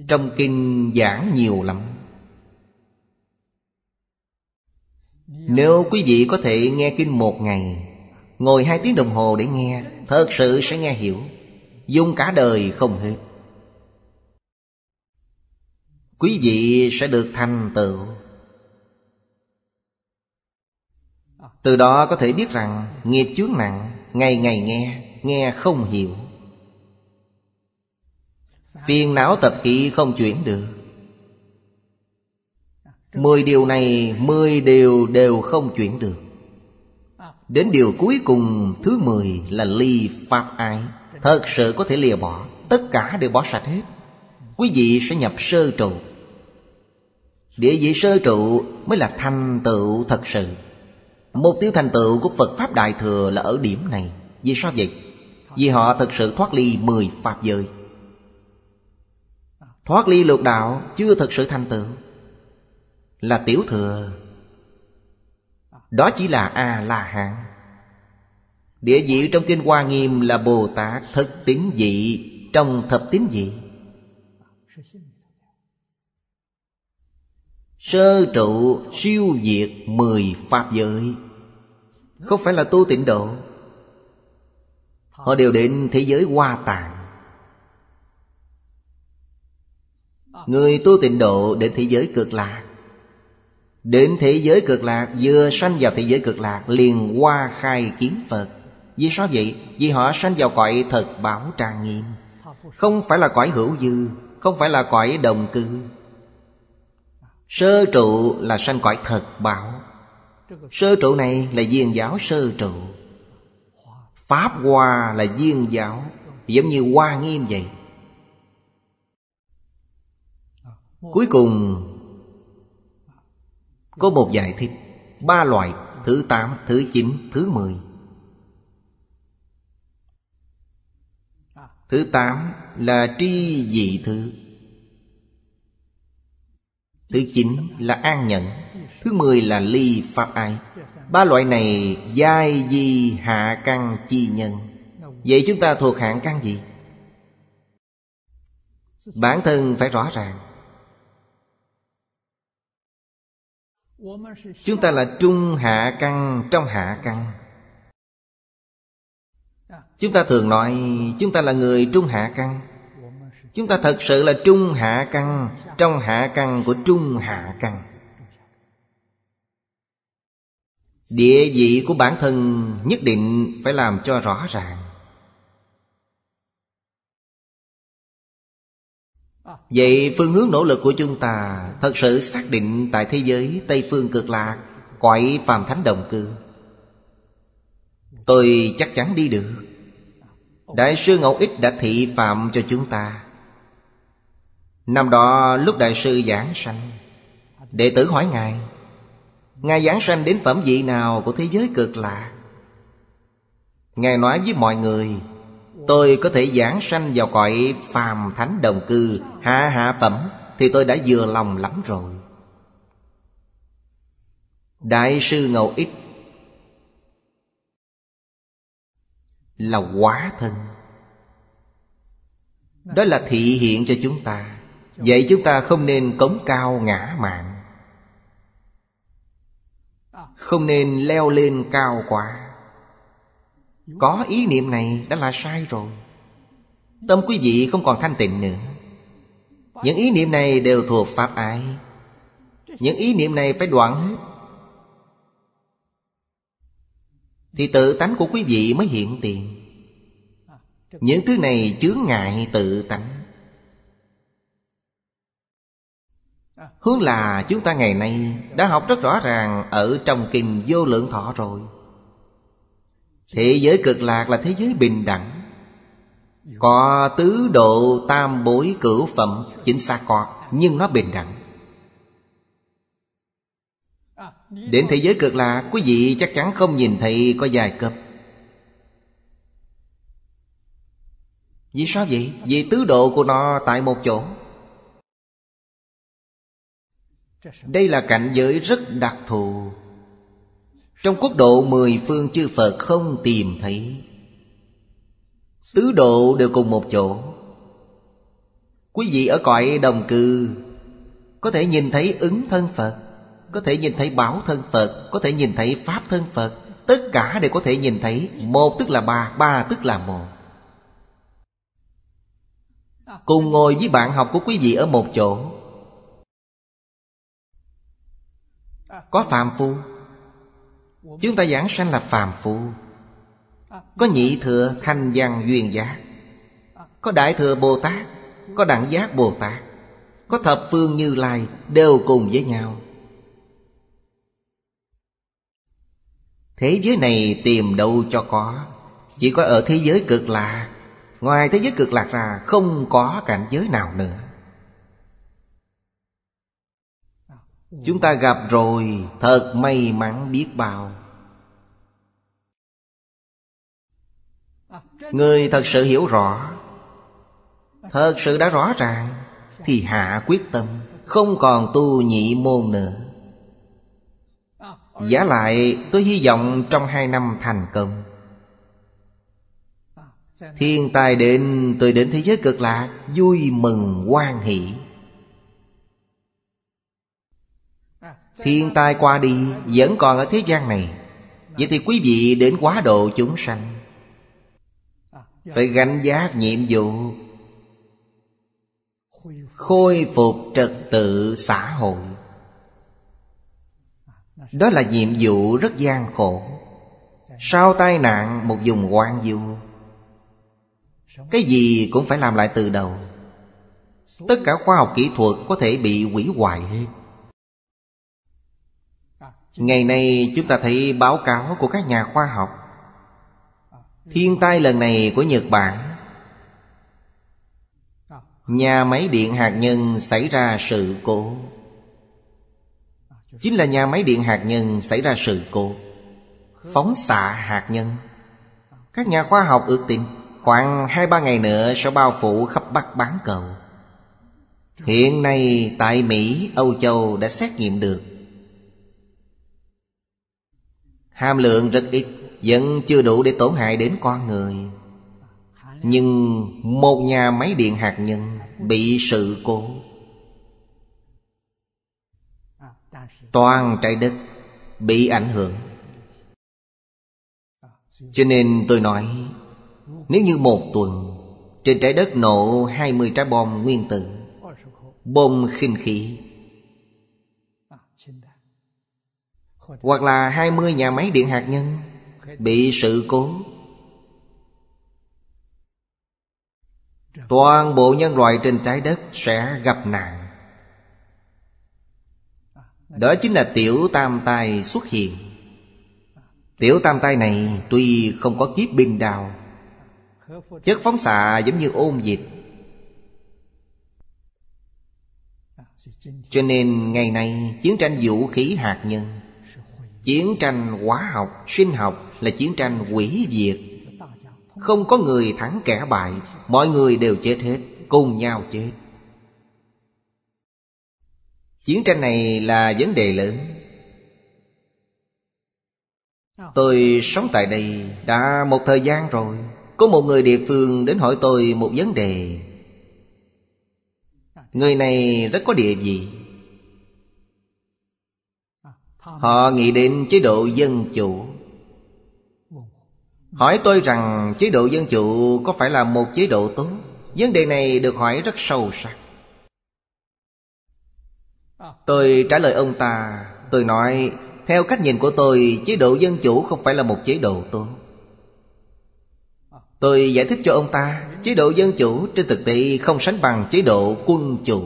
Trong kinh giảng nhiều lắm. Nếu quý vị có thể nghe kinh một ngày, ngồi hai tiếng đồng hồ để nghe, thật sự sẽ nghe hiểu, dùng cả đời không hết. Quý vị sẽ được thành tựu. Từ đó có thể biết rằng nghiệp chướng nặng, ngày ngày nghe, nghe không hiểu, phiền não tập khí không chuyển được. Mười điều này, mười điều đều không chuyển được. Đến điều cuối cùng thứ mười là ly pháp ái, thật sự có thể lìa bỏ, tất cả đều bỏ sạch hết. Quý vị sẽ nhập sơ trụ. Địa vị sơ trụ mới là thành tựu thật sự. Mục tiêu thành tựu của Phật Pháp Đại Thừa là ở điểm này. Vì sao vậy? Vì họ thật sự thoát ly mười Pháp giới, thoát ly lục đạo, chưa thật sự thành tựu. Là tiểu thừa. Đó chỉ là A-la-hán. Địa vị trong Kinh Hoa Nghiêm là Bồ Tát Thất Tín Vị. Trong Thập Tín Vị, sơ trụ siêu diệt mười Pháp giới. Không phải là tu tịnh độ. Họ đều đến thế giới Hoa Tạng. Người tu tịnh độ đến thế giới cực lạc. Đến thế giới cực lạc, vừa sanh vào thế giới cực lạc liền hoa khai kiến Phật. Vì sao vậy? Vì họ sanh vào cõi thật bảo trang nghiêm, không phải là cõi hữu dư, không phải là cõi đồng cư. Sơ trụ là sanh cõi thật bảo. Sơ trụ này là viên giáo sơ trụ. Pháp hoa là viên giáo, giống như hoa nghiêm vậy. Cuối cùng có một giải thích. Ba loại: thứ tám, thứ chín, thứ mười. Thứ tám là tri dị thứ, thứ chín là an nhẫn, thứ mười là ly pháp ái. Ba loại này giai di hạ căn chi nhân. Vậy chúng ta thuộc hạng căn gì? Bản thân phải rõ ràng. Chúng ta là trung hạ căn trong hạ căn. Chúng ta thường nói chúng ta là người trung hạ căn. Chúng ta thật sự là trung hạ căn trong hạ căn của trung hạ căn. Địa vị của bản thân nhất định phải làm cho rõ ràng. Vậy phương hướng nỗ lực của chúng ta thật sự xác định tại thế giới Tây Phương Cực Lạc, cõi phàm thánh đồng cư. Tôi chắc chắn đi được. Đại sư Ngẫu Ích đã thị phạm cho chúng ta. Năm đó lúc đại sư giảng sanh, đệ tử hỏi ngài, ngài giảng sanh đến phẩm vị nào của thế giới cực lạc? Ngài nói với mọi người, tôi có thể giảng sanh vào cõi phàm thánh đồng cư hạ hạ phẩm thì tôi đã vừa lòng lắm rồi. Đại sư Ngẫu Ích là hóa thân. Đó là thị hiện cho chúng ta. Vậy chúng ta không nên cống cao ngã mạn, không nên leo lên cao quá. Có ý niệm này đã là sai rồi. Tâm quý vị không còn thanh tịnh nữa. Những ý niệm này đều thuộc pháp ái. Những ý niệm này phải đoạn hết thì tự tánh của quý vị mới hiện tiền. Những thứ này chướng ngại tự tánh. Hướng là chúng ta ngày nay đã học rất rõ ràng ở trong kinh Vô Lượng Thọ rồi. Thế giới cực lạc là thế giới bình đẳng, có tứ độ tam bối cửu phẩm. Chính xác có, nhưng nó bình đẳng. Đến thế giới cực lạc, quý vị chắc chắn không nhìn thấy có giai cấp. Vì sao vậy? Vì tứ độ của nó tại một chỗ. Đây là cảnh giới rất đặc thù. Trong quốc độ mười phương chư Phật không tìm thấy. Tứ độ đều cùng một chỗ. Quý vị ở cõi đồng cư có thể nhìn thấy ứng thân Phật, có thể nhìn thấy báo thân Phật, có thể nhìn thấy pháp thân Phật. Tất cả đều có thể nhìn thấy. Một tức là ba, ba tức là một. Cùng ngồi với bạn học của quý vị ở một chỗ, có phàm phu. Chúng ta giảng sanh là phàm phu. Có nhị thừa Thanh Văn Duyên Giác, có đại thừa Bồ Tát, có đẳng giác Bồ Tát, có thập phương Như Lai, đều cùng với nhau. Thế giới này tìm đâu cho có. Chỉ có ở thế giới cực lạc. Ngoài thế giới cực lạc ra không có cảnh giới nào nữa. Chúng ta gặp rồi, thật may mắn biết bao. Người thật sự hiểu rõ, thật sự đã rõ ràng thì hạ quyết tâm, không còn tu nhị môn nữa. Giả lại tôi hy vọng trong hai năm thành công. Thiên tai đến, tôi đến thế giới cực lạc vui mừng hoan hỷ. Thiên tai qua đi, vẫn còn ở thế gian này. Vậy thì quý vị đến quá độ chúng sanh phải gánh vác nhiệm vụ khôi phục trật tự xã hội. Đó là nhiệm vụ rất gian khổ. Sau tai nạn một vùng hoang vu, cái gì cũng phải làm lại từ đầu. Tất cả khoa học kỹ thuật có thể bị hủy hoại hết. Ngày nay chúng ta thấy báo cáo của các nhà khoa học. Thiên tai lần này của Nhật Bản, nhà máy điện hạt nhân xảy ra sự cố. Chính là nhà máy điện hạt nhân xảy ra sự cố, phóng xạ hạt nhân. Các nhà khoa học ước tính khoảng hai ba ngày nữa sẽ bao phủ khắp Bắc bán cầu. Hiện nay tại Mỹ, Âu Châu đã xét nghiệm được. Hàm lượng rất ít, vẫn chưa đủ để tổn hại đến con người. Nhưng một nhà máy điện hạt nhân bị sự cố, toàn trái đất bị ảnh hưởng. Cho nên tôi nói, nếu như một tuần trên trái đất nổ hai mươi trái bom nguyên tử, bom khinh khí, hoặc là hai mươi nhà máy điện hạt nhân bị sự cố, toàn bộ nhân loại trên trái đất sẽ gặp nạn. Đó chính là tiểu tam tai xuất hiện. Tiểu tam tai này tuy không có kiếp binh đào, chất phóng xạ giống như ôn dịch. Cho nên ngày nay chiến tranh vũ khí hạt nhân, chiến tranh hóa học, sinh học là chiến tranh hủy diệt. Không có người thắng kẻ bại, mọi người đều chết hết, cùng nhau chết. Chiến tranh này là vấn đề lớn. Tôi sống tại đây đã một thời gian rồi. Có một người địa phương đến hỏi tôi một vấn đề. Người này rất có địa vị. Họ nghĩ đến chế độ dân chủ. Hỏi tôi rằng chế độ dân chủ có phải là một chế độ tốt? Vấn đề này được hỏi rất sâu sắc. Tôi trả lời ông ta, tôi nói theo cách nhìn của tôi, chế độ dân chủ không phải là một chế độ tốt. Tôi giải thích cho ông ta, chế độ dân chủ trên thực tế không sánh bằng chế độ quân chủ.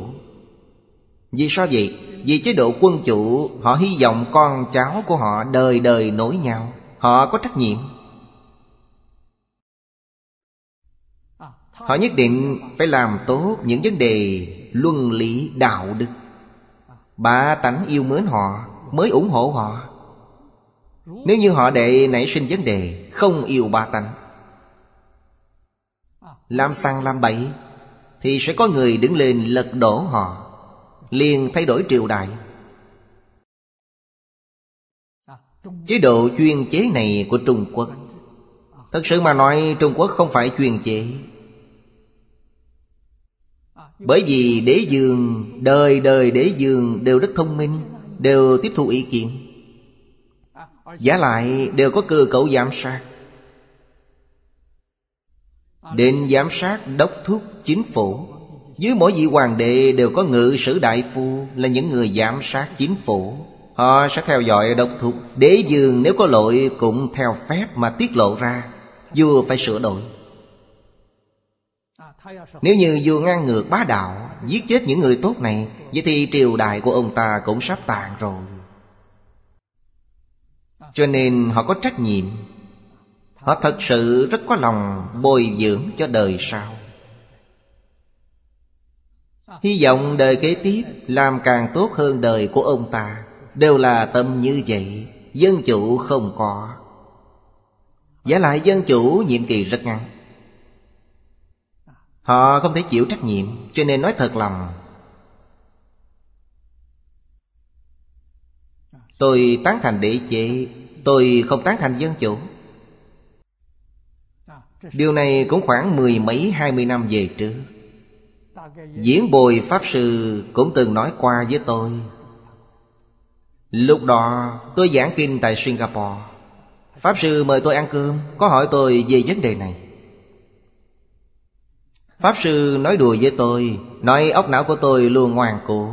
Vì sao vậy? Vì chế độ quân chủ họ hy vọng con cháu của họ đời đời nối nhau, họ có trách nhiệm. Họ nhất định phải làm tốt những vấn đề luân lý đạo đức. Bá tánh yêu mến họ mới ủng hộ họ. Nếu như họ để nảy sinh vấn đề, không yêu bá tánh, làm sang làm bậy, thì sẽ có người đứng lên lật đổ họ, liền thay đổi triều đại. Chế độ chuyên chế này của Trung Quốc, thật sự mà nói Trung Quốc không phải chuyên chế. Bởi vì đế vương, đời đời đế vương đều rất thông minh, đều tiếp thu ý kiến, vả lại đều có cơ cấu giám sát. Đến giám sát đốc thúc chính phủ. Dưới mỗi vị hoàng đệ đều có ngự sử đại phu, là những người giám sát chính phủ. Họ sẽ theo dõi đốc thúc. Đế vương nếu có lỗi cũng theo phép mà tiết lộ ra, vua phải sửa đổi. Nếu như vua ngang ngược bá đạo, giết chết những người tốt này, vậy thì triều đại của ông ta cũng sắp tàn rồi. Cho nên họ có trách nhiệm. Họ thật sự rất có lòng bồi dưỡng cho đời sau, hy vọng đời kế tiếp làm càng tốt hơn đời của ông ta. Đều là tâm như vậy. Dân chủ không có. Vả lại dân chủ nhiệm kỳ rất ngắn, họ không thể chịu trách nhiệm. Cho nên nói thật lòng, tôi tán thành đế chế, tôi không tán thành dân chủ. Điều này cũng khoảng mười mấy hai mươi năm về trước, Diễn Bồi Pháp Sư cũng từng nói qua với tôi. Lúc đó tôi giảng kinh tại Singapore, Pháp Sư mời tôi ăn cơm, có hỏi tôi về vấn đề này. Pháp Sư nói đùa với tôi, nói óc não của tôi luôn ngoan cố.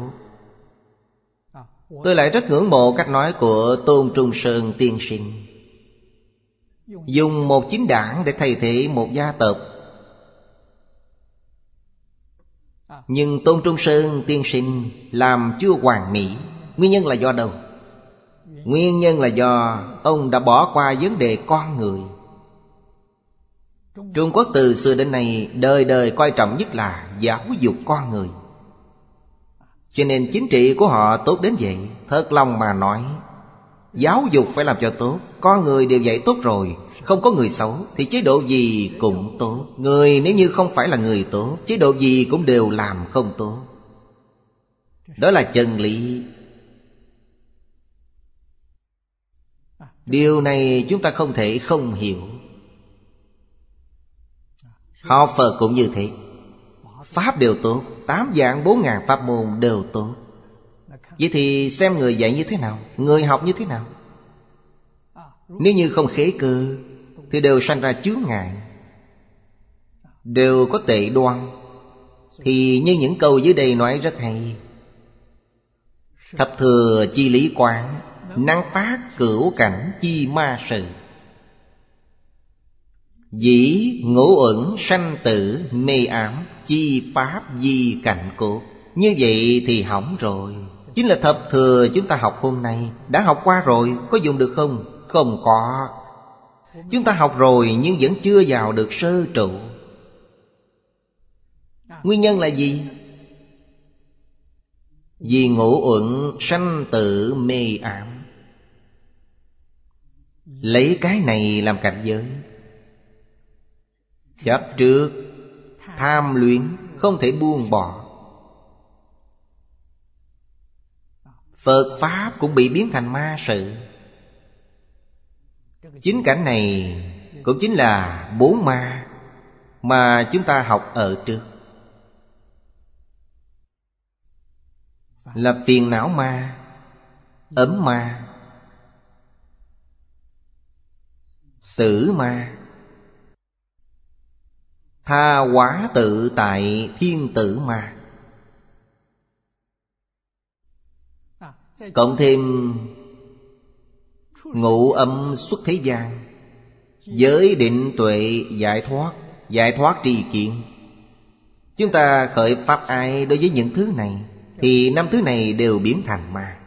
Tôi lại rất ngưỡng mộ cách nói của Tôn Trung Sơn tiên sinh. Dùng một chính đảng để thay thế một gia tộc. Nhưng Tôn Trung Sơn tiên sinh làm chưa hoàn mỹ. Nguyên nhân là do đâu? Nguyên nhân là do ông đã bỏ qua vấn đề con người. Trung Quốc từ xưa đến nay đời đời coi trọng nhất là giáo dục con người. Cho nên chính trị của họ tốt đến vậy. Thật lòng mà nói, giáo dục phải làm cho tốt. Con người đều dạy tốt rồi, không có người xấu thì chế độ gì cũng tốt. Người nếu như không phải là người tốt, chế độ gì cũng đều làm không tốt. Đó là chân lý. Điều này chúng ta không thể không hiểu. Họ Phật cũng như thế. Pháp đều tốt, tám dạng bốn ngàn pháp môn đều tốt. Vậy thì xem người dạy như thế nào, người học như thế nào. Nếu như không khế cơ thì đều sanh ra chướng ngại, đều có tệ đoan. Thì như những câu dưới đây nói rất hay: thập thừa chi lý quán, năng phát cửu cảnh chi ma sự, dĩ ngũ uẩn sanh tử mê ám chi pháp di cảnh cốt. Như vậy thì hỏng rồi. Chính là thập thừa chúng ta học hôm nay. Đã học qua rồi, có dùng được không? Không có. Chúng ta học rồi nhưng vẫn chưa vào được sơ trụ. Nguyên nhân là gì? Vì ngũ uẩn sanh tử mê ảm. Lấy cái này làm cảnh giới. Chấp trước, tham luyến, không thể buông bỏ. Phật Pháp cũng bị biến thành ma sự. Chính cảnh này cũng chính là bốn ma mà chúng ta học ở trước. Là phiền não ma, ấm ma, tử ma, tha hóa tự tại thiên tử ma. Cộng thêm ngụ âm xuất thế gian, giới định tuệ giải thoát, giải thoát tri kiến. Chúng ta khởi pháp ai đối với những thứ này thì năm thứ này đều biến thành ma.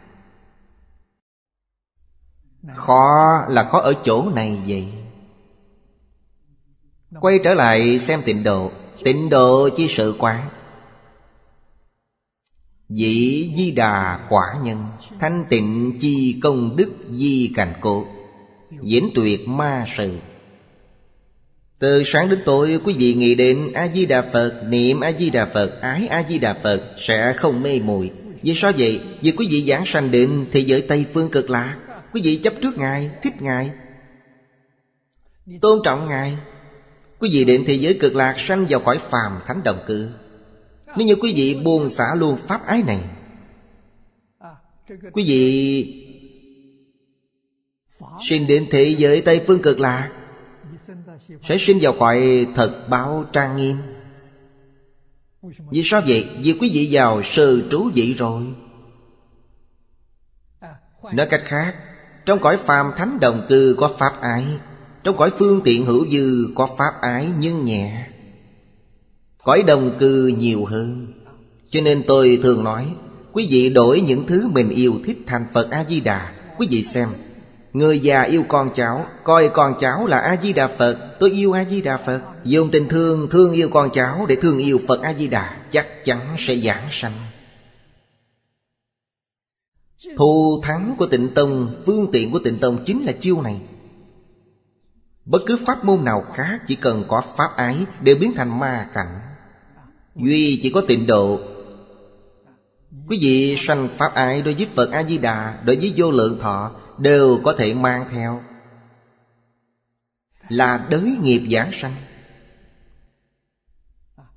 Khó là khó ở chỗ này vậy. Quay trở lại xem tịnh độ. Tịnh độ chi sự quán, dĩ di đà quả nhân, thanh tịnh chi công đức di cảnh cốt, diễn tuyệt ma sự. Từ sáng đến tối quý vị nghĩ đến A Di Đà Phật, niệm A Di Đà Phật, ái A Di Đà Phật sẽ không mê muội. Vì sao vậy? Vì quý vị giảng sanh định thế giới Tây Phương Cực Lạc. Quý vị chấp trước Ngài, thích Ngài, tôn trọng Ngài. Quý vị đến thế giới Cực Lạc, sanh vào khỏi phàm thánh đồng cư. Nếu như quý vị buông xả luôn pháp ái này, quý vị sinh đến thế giới Tây Phương Cực Lạc sẽ sinh vào cõi thật báo trang nghiêm. Vì sao vậy? Vì quý vị vào sơ trú vị rồi. Nói cách khác, trong cõi phàm thánh đồng cư có pháp ái, trong cõi phương tiện hữu dư có pháp ái nhưng nhẹ, cõi đồng cư nhiều hơn. Cho nên tôi thường nói, quý vị đổi những thứ mình yêu thích thành Phật A Di Đà. Quý vị xem, người già yêu con cháu, coi con cháu là A Di Đà Phật, tôi yêu A Di Đà Phật. Dùng tình thương thương yêu con cháu để thương yêu Phật A Di Đà, chắc chắn sẽ giảng sanh. Thù thắng của Tịnh Tông, phương tiện của Tịnh Tông chính là chiêu này. Bất cứ pháp môn nào khác chỉ cần có pháp ái đều biến thành ma cảnh. Duy chỉ có tịnh độ, quý vị sanh pháp ái đối với Phật A Di Đà, đối với vô lượng thọ đều có thể mang theo, là đới nghiệp giảng sanh.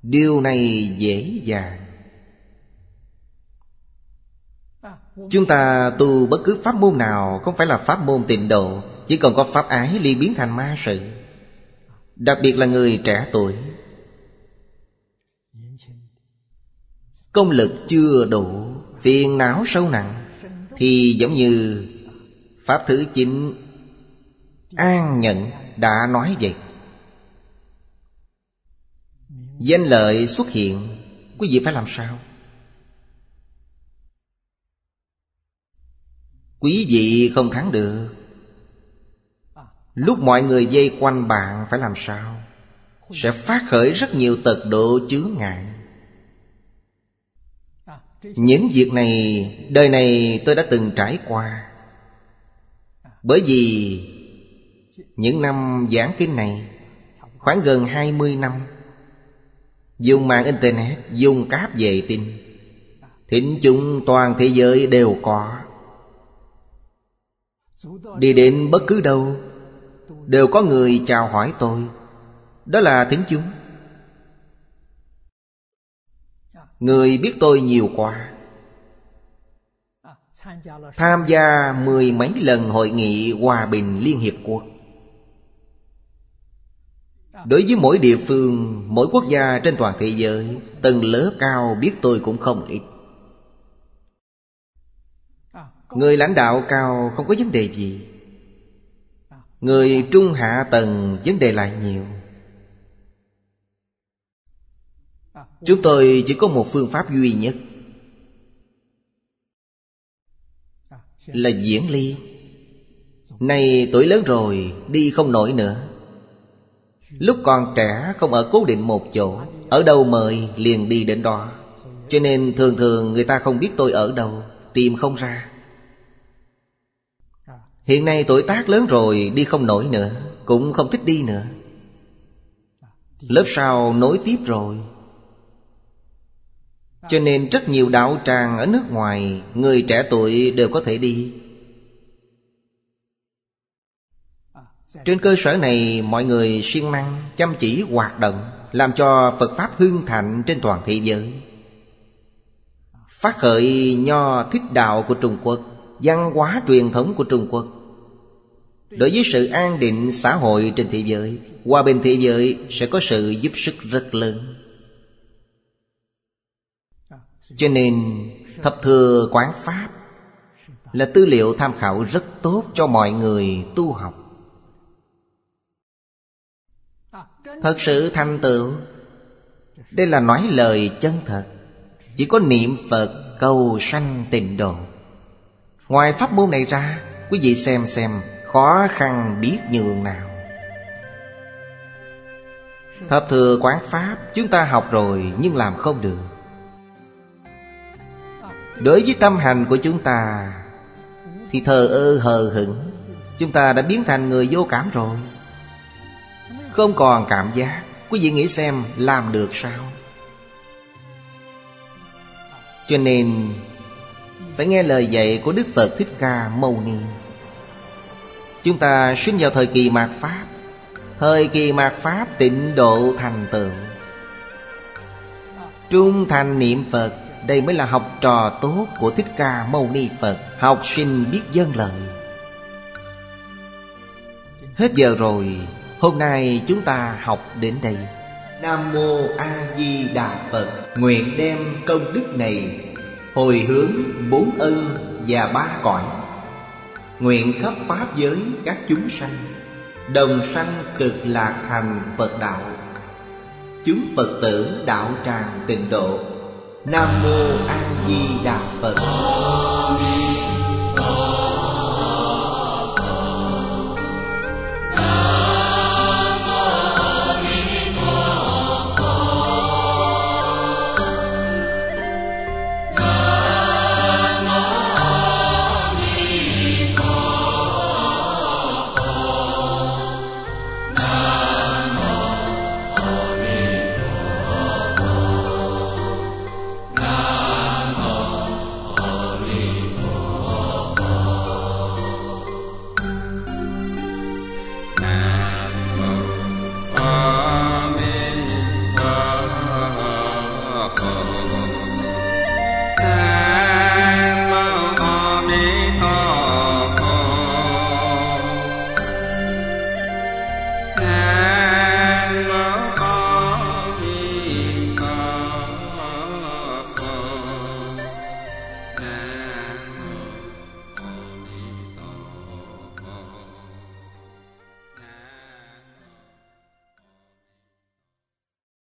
Điều này dễ dàng. Chúng ta tu bất cứ pháp môn nào không phải là pháp môn tịnh độ, chỉ cần có pháp ái liền biến thành ma sự. Đặc biệt là người trẻ tuổi, công lực chưa đủ, phiền não sâu nặng, thì giống như Pháp thứ chín An Nhẫn đã nói vậy. Danh lợi xuất hiện, quý vị phải làm sao? Quý vị không thắng được. Lúc mọi người vây quanh bạn phải làm sao? Sẽ phát khởi rất nhiều tật độ chướng ngại. Những việc này, đời này tôi đã từng trải qua. Bởi vì những năm giảng kinh này, khoảng gần hai mươi năm, dùng mạng Internet, dùng cáp về tin, thính chúng toàn thế giới đều có. Đi đến bất cứ đâu đều có người chào hỏi tôi. Đó là thính chúng. Người biết tôi nhiều quá. Tham gia mười mấy lần hội nghị hòa bình Liên Hiệp Quốc. Đối với mỗi địa phương, mỗi quốc gia trên toàn thế giới, tầng lớp cao biết tôi cũng không ít. Người lãnh đạo cao không có vấn đề gì. Người trung hạ tầng vấn đề lại nhiều. Chúng tôi chỉ có một phương pháp duy nhất là diễn ly. Này tuổi lớn rồi, đi không nổi nữa. Lúc còn trẻ không ở cố định một chỗ, ở đâu mời liền đi đến đó. Cho nên thường thường người ta không biết tôi ở đâu, tìm không ra. Hiện nay tuổi tác lớn rồi, đi không nổi nữa, cũng không thích đi nữa. Lớp sau nối tiếp rồi. Cho nên rất nhiều đạo tràng ở nước ngoài, người trẻ tuổi đều có thể đi. Trên cơ sở này, mọi người siêng năng, chăm chỉ hoạt động, làm cho Phật Pháp hưng thịnh trên toàn thế giới. Phát khởi nho thích đạo của Trung Quốc, văn hóa truyền thống của Trung Quốc. Đối với sự an định xã hội trên thế giới, hòa bình thế giới sẽ có sự giúp sức rất lớn. Cho nên Thập Thừa Quán Pháp là tư liệu tham khảo rất tốt cho mọi người tu học. Thật sự thành tựu, đây là nói lời chân thật. Chỉ có niệm Phật cầu sanh tịnh độ. Ngoài pháp môn này ra, quý vị xem xem khó khăn biết nhường nào. Thập Thừa Quán Pháp chúng ta học rồi nhưng làm không được. Đối với tâm hành của chúng ta thì thờ ơ hờ hững. Chúng ta đã biến thành người vô cảm rồi, không còn cảm giác. Quý vị nghĩ xem làm được sao? Cho nên phải nghe lời dạy của Đức Phật Thích Ca Mâu Ni. Chúng ta sinh vào thời kỳ mạt Pháp. Thời kỳ mạt Pháp tịnh độ thành tựu. Trung thành niệm Phật, đây mới là học trò tốt của Thích Ca Mâu Ni Phật. Học sinh biết dâng lời. Hết giờ rồi, hôm nay chúng ta học đến đây. Nam Mô A Di Đà Phật. Nguyện đem công đức này hồi hướng bốn ân và ba cõi, nguyện khắp pháp giới các chúng sanh đồng sanh cực lạc thành Phật đạo. Chúng Phật tử đạo tràng tịnh độ. Nam Mô A Di Đà Phật.